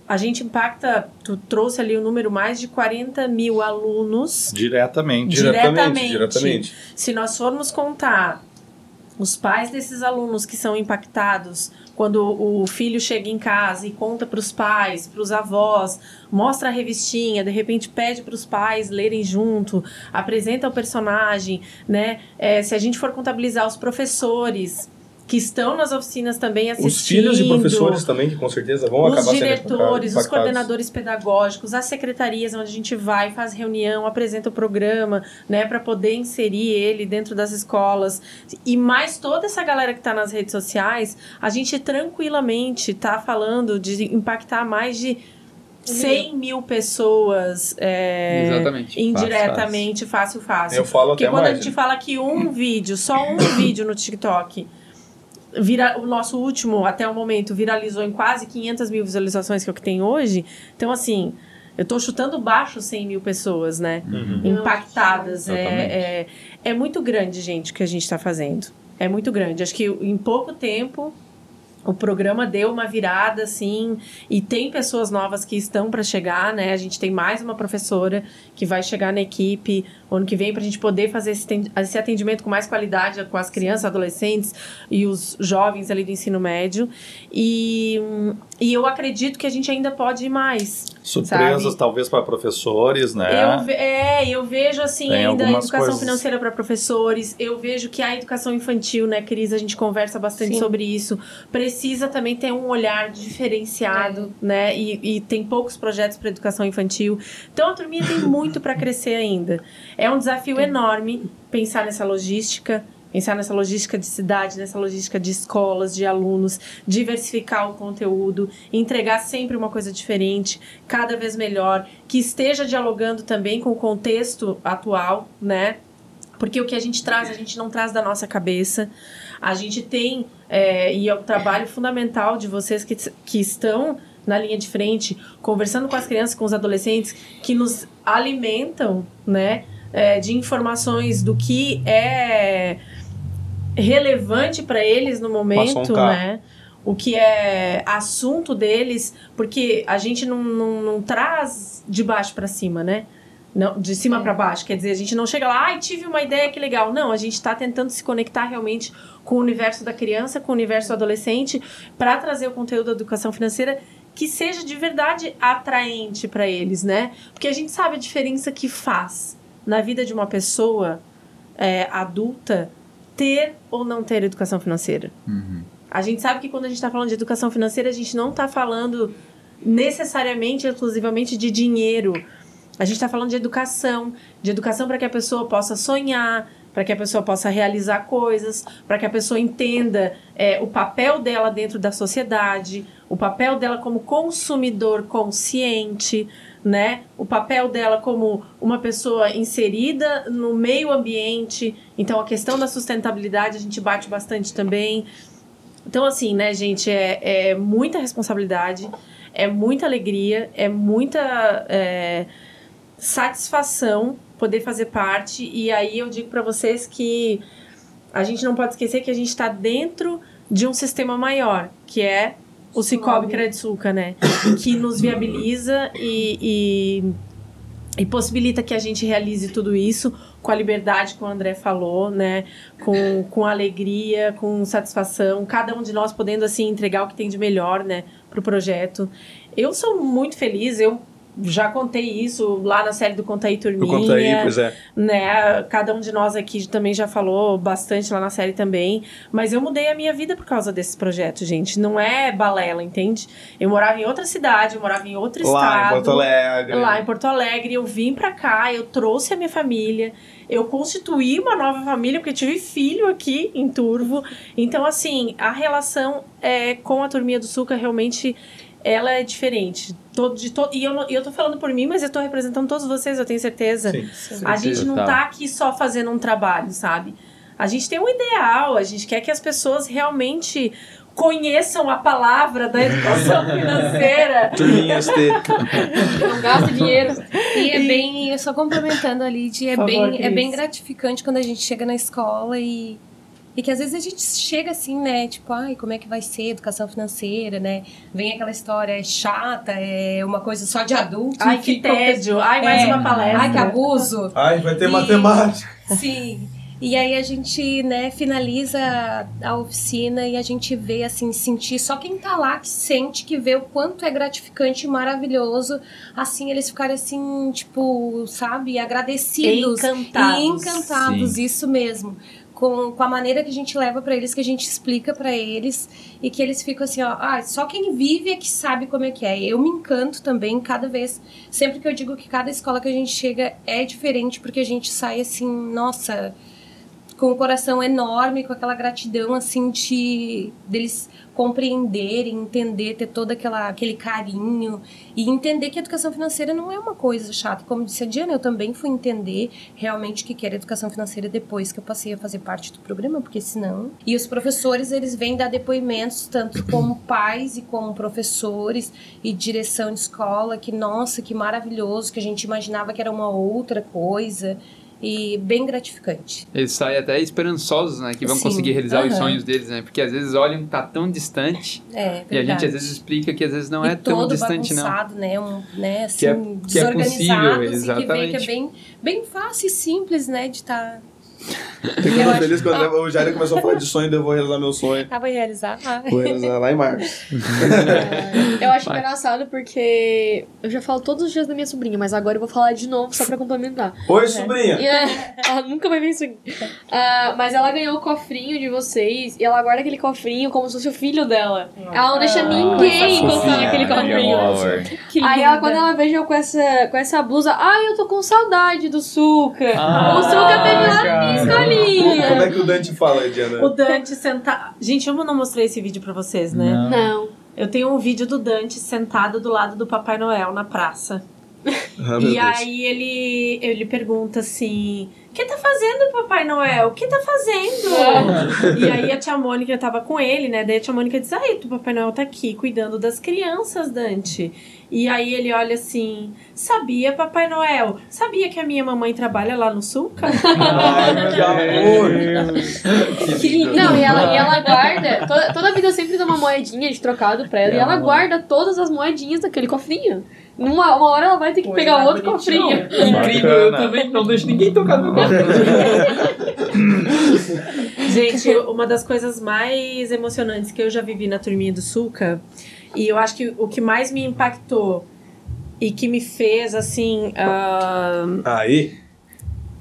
a gente impacta, tu trouxe ali o um número, mais de quarenta mil alunos. Diretamente. Diretamente. Diretamente. Diretamente. Se nós formos contar os pais desses alunos que são impactados, quando o filho chega em casa e conta para os pais, para os avós, mostra a revistinha, de repente pede para os pais lerem junto, apresenta o personagem, né? É, se a gente for contabilizar os professores que estão nas oficinas também assistindo. Os filhos de professores também, que com certeza vão acabar sendo impactados. Os diretores, os coordenadores pedagógicos, as secretarias onde a gente vai, faz reunião, apresenta o programa, né, para poder inserir ele dentro das escolas. E mais toda essa galera que está nas redes sociais, a gente tranquilamente está falando de impactar mais de cem mil pessoas é, Exatamente. indiretamente, fácil, fácil. fácil. Eu falo até mais. Porque quando a gente fala que um vídeo, só um vídeo no TikTok... Vira, o nosso último, até o momento, viralizou em quase quinhentas mil visualizações, que é o que tem hoje. Então, assim, eu tô chutando baixo cem mil pessoas, né? Uhum. Impactadas. É, é, é muito grande, gente, o que a gente tá fazendo. É muito grande. Acho que em pouco tempo o programa deu uma virada, assim, e tem pessoas novas que estão para chegar, né? A gente tem mais uma professora que vai chegar na equipe ano que vem para a gente poder fazer esse atendimento com mais qualidade com as crianças, adolescentes e os jovens ali do ensino médio. E, e eu acredito que a gente ainda pode ir mais. Surpresas, sabe? Talvez para professores, né? Eu ve- é, eu vejo, assim, tem ainda a educação coisas... financeira para professores. Eu vejo que a educação infantil, né, Cris? A gente conversa bastante Sim. sobre isso. Precisa também ter um olhar diferenciado, é. né? E, e tem poucos projetos para educação infantil. Então, a turminha tem muito para crescer ainda. É um desafio é. enorme pensar nessa logística, pensar nessa logística de cidade, nessa logística de escolas, de alunos, diversificar o conteúdo, entregar sempre uma coisa diferente, cada vez melhor, que esteja dialogando também com o contexto atual, né? Porque o que a gente traz, a gente não traz da nossa cabeça. A gente tem... É, e é um trabalho fundamental de vocês que, que estão na linha de frente, conversando com as crianças, com os adolescentes, que nos alimentam, né, é, de informações do que é relevante para eles no momento, né, o que é assunto deles, porque a gente não, não, não traz de baixo para cima, né? Não, de cima para baixo, quer dizer, a gente não chega lá, ai, tive uma ideia, que legal. Não, a gente está tentando se conectar realmente com o universo da criança, com o universo do adolescente, para trazer o conteúdo da educação financeira que seja de verdade atraente para eles, né? Porque a gente sabe a diferença que faz na vida de uma pessoa é, adulta ter ou não ter educação financeira. Uhum. A gente sabe que quando a gente está falando de educação financeira, a gente não está falando necessariamente, exclusivamente de dinheiro. A gente está falando de educação, de educação para que a pessoa possa sonhar, para que a pessoa possa realizar coisas, para que a pessoa entenda é, o papel dela dentro da sociedade, o papel dela como consumidor consciente, né? O papel dela como uma pessoa inserida no meio ambiente. Então, a questão da sustentabilidade a gente bate bastante também. Então, assim, né, gente, é, é muita responsabilidade, é muita alegria, é muita é, satisfação poder fazer parte. E aí eu digo para vocês que a gente não pode esquecer que a gente está dentro de um sistema maior, que é o Sicoob CredSulca, né? Que nos viabiliza e, e, e possibilita que a gente realize tudo isso com a liberdade que o André falou, né? Com, com alegria, com satisfação, cada um de nós podendo assim entregar o que tem de melhor, né? Pro projeto. Eu sou muito feliz, eu já contei isso lá na série do Conta aí, Turminha. Do Conta aí, pois é. Né? Cada um de nós aqui também já falou bastante lá na série também. Mas eu mudei a minha vida por causa desse projeto, gente. Não é balela, entende? Eu morava em outra cidade, eu morava em outro estado. Lá em Porto Alegre. Lá em Porto Alegre. Eu vim pra cá, eu trouxe a minha família. Eu constituí uma nova família, porque tive filho aqui em Turvo. Então, assim, a relação é, com a Turminha do Sulca realmente... ela é diferente. Todo, de todo, e eu, eu tô falando por mim, mas eu tô representando todos vocês, eu tenho certeza. Sim, sim, a gente não tá aqui só fazendo um trabalho, sabe? A gente tem um ideal, a gente quer que as pessoas realmente conheçam a palavra da educação financeira. Não gasta dinheiro. E é bem, eu só complementando a Lidia, é, favor, bem, é bem gratificante quando a gente chega na escola e... E que às vezes a gente chega assim, né, tipo, ai, como é que vai ser educação financeira, né? Vem aquela história, é chata, é uma coisa só de adulto. Ai, que tédio, ai, mais é, uma palestra. Ai, que abuso. Ai, vai ter e, matemática. Sim, e aí a gente, né, finaliza a oficina e a gente vê, assim, sentir, só quem tá lá que sente, que vê o quanto é gratificante e maravilhoso, assim, eles ficarem assim, tipo, sabe, agradecidos. Encantados. E encantados, sim. Isso mesmo. Com, com a maneira que a gente leva pra eles, que a gente explica pra eles, e que eles ficam assim, ó, ah, só quem vive é que sabe como é que é. Eu me encanto também cada vez, sempre que eu digo que cada escola que a gente chega é diferente, porque a gente sai assim, nossa, com o coração enorme, com aquela gratidão assim de deles compreenderem, entender, ter todo aquela, aquele carinho e entender que a educação financeira não é uma coisa chata. Como disse a Diana, eu também fui entender realmente o que era educação financeira depois que eu passei a fazer parte do programa, porque senão... E os professores, eles vêm dar depoimentos tanto como pais e como professores e direção de escola, que nossa, que maravilhoso, que a gente imaginava que era uma outra coisa... E bem gratificante. Eles saem até esperançosos, né? Que vão, sim, conseguir realizar, uhum, os sonhos deles, né? Porque às vezes olham, tá tão distante. É, e a gente às vezes explica que às vezes não e é tão distante, não. Né? Um, né? Assim, que é, que é possível, exatamente. Que, que é bem, bem fácil e simples, né? De estar... Tá... Fiquei muito acho... feliz quando o Jaider começou a falar de sonho, eu vou realizar meu sonho. Ah, vou realizar? Ah. Vou realizar lá em março. É, eu acho engraçado porque eu já falo todos os dias da minha sobrinha, mas agora eu vou falar de novo só pra complementar. Oi, é. Sobrinha! É, ela nunca vai ver isso. Ah, mas ela ganhou o cofrinho de vocês e ela guarda aquele cofrinho como se fosse o filho dela. Nossa. Ela não deixa ninguém encostar naquele cofrinho. Aí ela, quando ela veja eu com essa, com essa blusa, ai, ah, eu tô com saudade do Suca. Ah, o Suca teve lá no escolinha. Como é que o Dante fala, Diana? O Dante sentado... Gente, eu não mostrei esse vídeo pra vocês, né? Não. não. Eu tenho um vídeo do Dante sentado do lado do Papai Noel na praça. Ah, e aí ele, ele pergunta assim... O que tá fazendo, Papai Noel? O que tá fazendo? E aí a tia Mônica tava com ele, né? Daí a tia Mônica diz... Aí, o Papai Noel tá aqui cuidando das crianças, Dante. E aí ele olha assim... Sabia, Papai Noel? Sabia que a minha mamãe trabalha lá no Sulca? Ai, que amor! Que lindo! Não, e ela, e ela guarda... Toda, toda a vida eu sempre dou uma moedinha de trocado pra ela. Que e amor. Ela guarda todas as moedinhas daquele cofrinho. Numa uma hora ela vai ter que pois pegar é outro bonitinho. Cofrinho. Incrível, eu também não deixo ninguém tocar no meu cofrinho. Gente, uma das coisas mais emocionantes que eu já vivi na Turminha do Sulca, e eu acho que o que mais me impactou e que me fez, assim... Uh, Aí!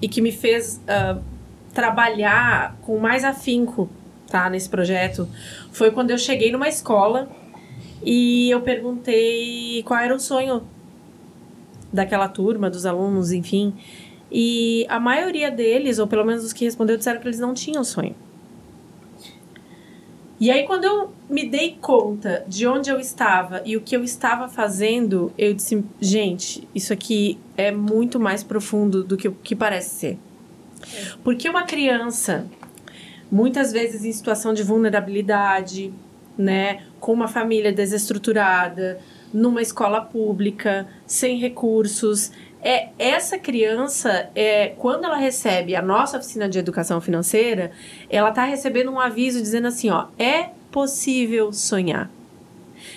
E que me fez uh, trabalhar com mais afinco, tá, nesse projeto, foi quando eu cheguei numa escola e eu perguntei qual era o sonho daquela turma, dos alunos, enfim. E a maioria deles, ou pelo menos os que respondeu, disseram que eles não tinham sonho. E aí, quando eu me dei conta de onde eu estava e o que eu estava fazendo, eu disse, gente, isso aqui é muito mais profundo do que, que parece ser. Porque uma criança, muitas vezes em situação de vulnerabilidade, né, com uma família desestruturada, numa escola pública, sem recursos, é, essa criança, é, quando ela recebe a nossa oficina de educação financeira, ela está recebendo um aviso dizendo assim, ó, é possível sonhar.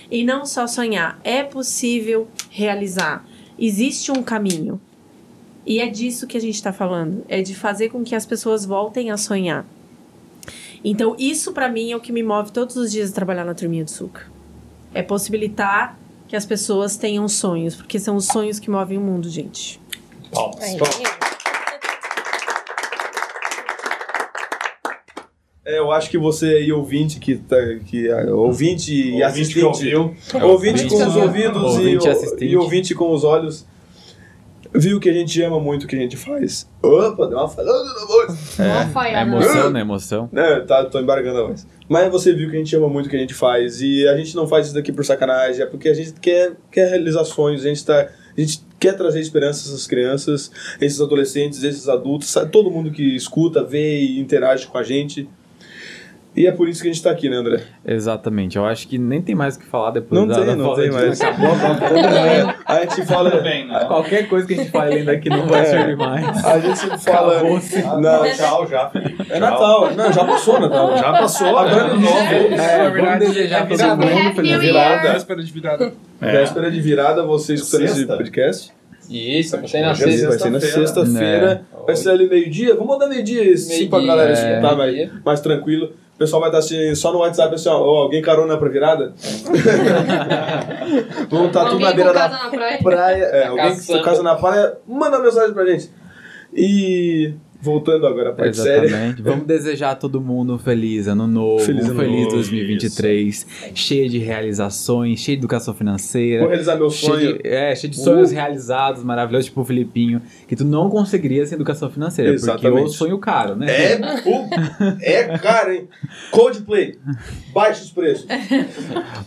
E não só sonhar, é possível realizar. Existe um caminho. E é disso que a gente está falando, é de fazer com que as pessoas voltem a sonhar. Então, isso para mim é o que me move todos os dias a trabalhar na Turminha do Sulca. É possibilitar que as pessoas tenham sonhos, porque são os sonhos que movem o mundo, gente. Palmas. É, eu acho que você aí, ouvinte, que tá, que, uh, ouvinte e assistente, ouviu, ouvinte com os ouvidos e, e ouvinte com os olhos, viu que a gente ama muito o que a gente faz. Opa, deu uma falhada na voz. É, é emoção, né? Emoção. É, tá, tô embargando a voz. Mas você viu que a gente ama muito o que a gente faz. E a gente não faz isso daqui por sacanagem. É porque a gente quer, quer realizar sonhos. A gente, tá, a gente quer trazer esperança a essas crianças, esses adolescentes, esses adultos. Todo mundo que escuta, vê e interage com a gente. E é por isso que a gente tá aqui, né, André? Exatamente. Eu acho que nem tem mais o que falar depois não da... Não tem, da não tem mais. Acabou, acabou. A gente fala... Bem, não. Qualquer coisa que a gente fale ainda aqui não vai servir mais. A gente fala... Acabou-se. Não, tchau já, Felipe. É Natal. Não, já passou, Natal. Já passou. Agora é novo. Na verdade, desejar todo mundo feliz virada. Véspera de virada. Véspera de virada, você escutando esse podcast. Isso, vai ser na sexta-feira. Vai ser na sexta-feira. Vai ser ali meio-dia. Vamos mandar meio-dia esse pra galera escutar mais tranquilo. O pessoal vai estar assistindo só no WhatsApp, assim, ó, alguém carona pra virada? Vamos estar tá tudo na beira da na praia. praia. É, tá alguém com casa na praia, manda uma mensagem pra gente. E voltando agora pra parte séria. Exatamente. Vamos desejar a todo mundo um feliz ano novo, feliz ano um feliz novo, dois mil e vinte e três, isso. Cheio de realizações, cheio de educação financeira. Vou realizar meu sonho. Cheio de, é, cheio de sonhos uh. realizados, maravilhosos, tipo o Felipinho, que tu não conseguiria sem educação financeira. Exatamente. Porque é um sonho caro, né? É, é caro, hein? Coldplay, baixa os preços.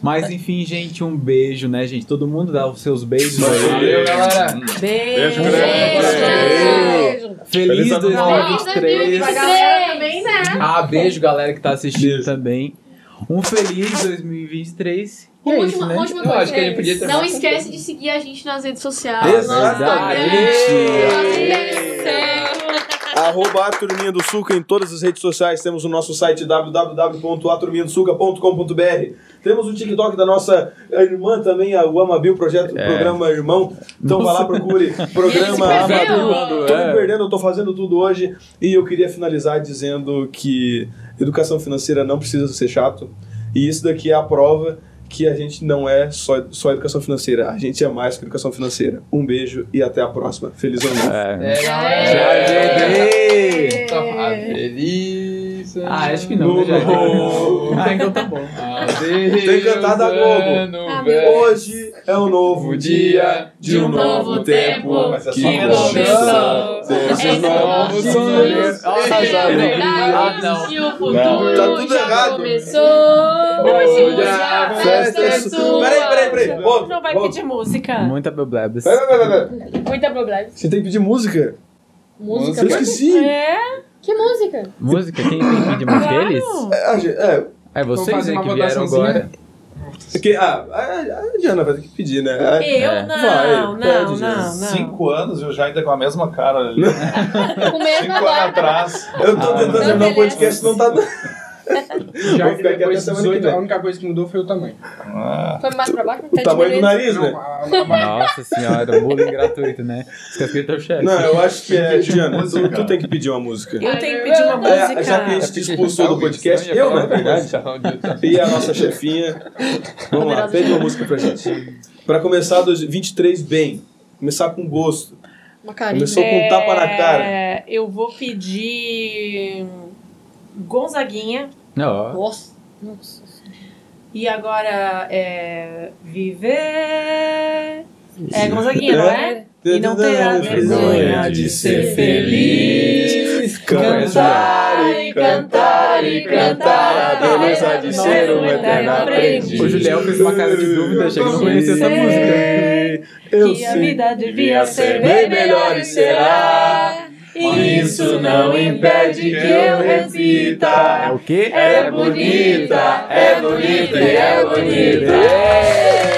Mas enfim, gente, um beijo, né, gente? Todo mundo dá os seus beijos. Valeu, galera. Beijo. Beijo. Beijo. Beijo. Feliz dois mil e vinte e três. dois mil e vinte e três. A galera também, né? Ah, beijo, galera que tá assistindo beijo. também. Um feliz dois mil e vinte e três. E é última, isso, né? Última coisa. Eu acho que ele podia ter não esquece de seguir a gente nas redes sociais. Exatamente. Arroba a Turminha do Sulca em todas as redes sociais. Temos o nosso site w w w ponto a turminha do sulca ponto com ponto b r. Temos o TikTok da nossa irmã também, o Amabil, projeto, é. Programa Irmão. Então nossa. Vai lá, procure. Programa Amabil. Tô me perdendo, eu tô fazendo tudo hoje. E eu queria finalizar dizendo que educação financeira não precisa ser chato. E isso daqui é a prova que a gente não é só, só educação financeira. A gente é mais que educação financeira. Um beijo e até a próxima. Feliz ano novo. É. É. É. Feliz ano. Ah, acho que não. No, no. Ah, então tá bom. Adeus. Tem cantado a Globo. Hoje é um novo dia de um novo tempo que começou. Desses novos sonhos. Ah, não. Tá tudo errado. Hoje a festa é sua. Peraí, peraí, peraí. Volta, não vai volta. Pedir música. Muita beblebs. Muita beblebs. Você tem que pedir música? Música? Eu esqueci. É? Que música? Música? Quem tem que pedir música? Claro. Eles? É, é, é vocês é que vieram agora. Porque, ah, a Diana vai ter que pedir, né? A, eu é. não, vai, não, pede, não, não. Cinco anos e o Jaider com a mesma cara ali. O mesmo Cinco agora. anos atrás. Eu tô ah, tentando terminar o podcast, não tá dando. Já que depois da semana que vem. A única coisa que mudou foi o tamanho. Ah. Foi mais pra baixo? O tá tamanho do nariz, né? Não, nossa senhora, bullying gratuito, né? Esqueci teu chefe. Não, eu acho que é, Diana, tu, tu tem que pedir uma música. Eu tenho que pedir uma música. É, já que a gente te expulsou do podcast, eu, na verdade, e a nossa chefinha. Vamos lá, pede uma música pra gente. Pra começar vinte e três bem. Começar com gosto. Uma carinha. Começou com um tapa na cara. É, eu vou pedir... Gonzaguinha. Oh. Nossa. Nossa. E agora é. Viver. É Gonzaguinha, não é? E não terá vergonha de ser feliz, cantar e cantar e cantar, a beleza de ser um eterno aprendiz. O Juliel fez uma cara de dúvida, achei que não conhecia essa música. Eu que a vida devia ser bem melhor e será. Isso não impede que eu repita. É o quê? É bonita, é bonita e é bonita. É.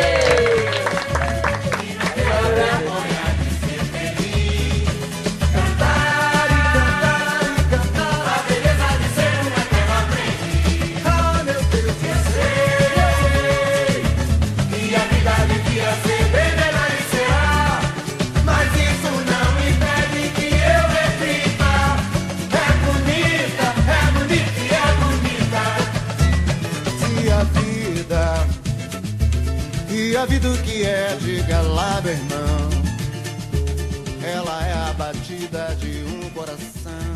A vida que é de galada, irmão, ela é a batida de um coração.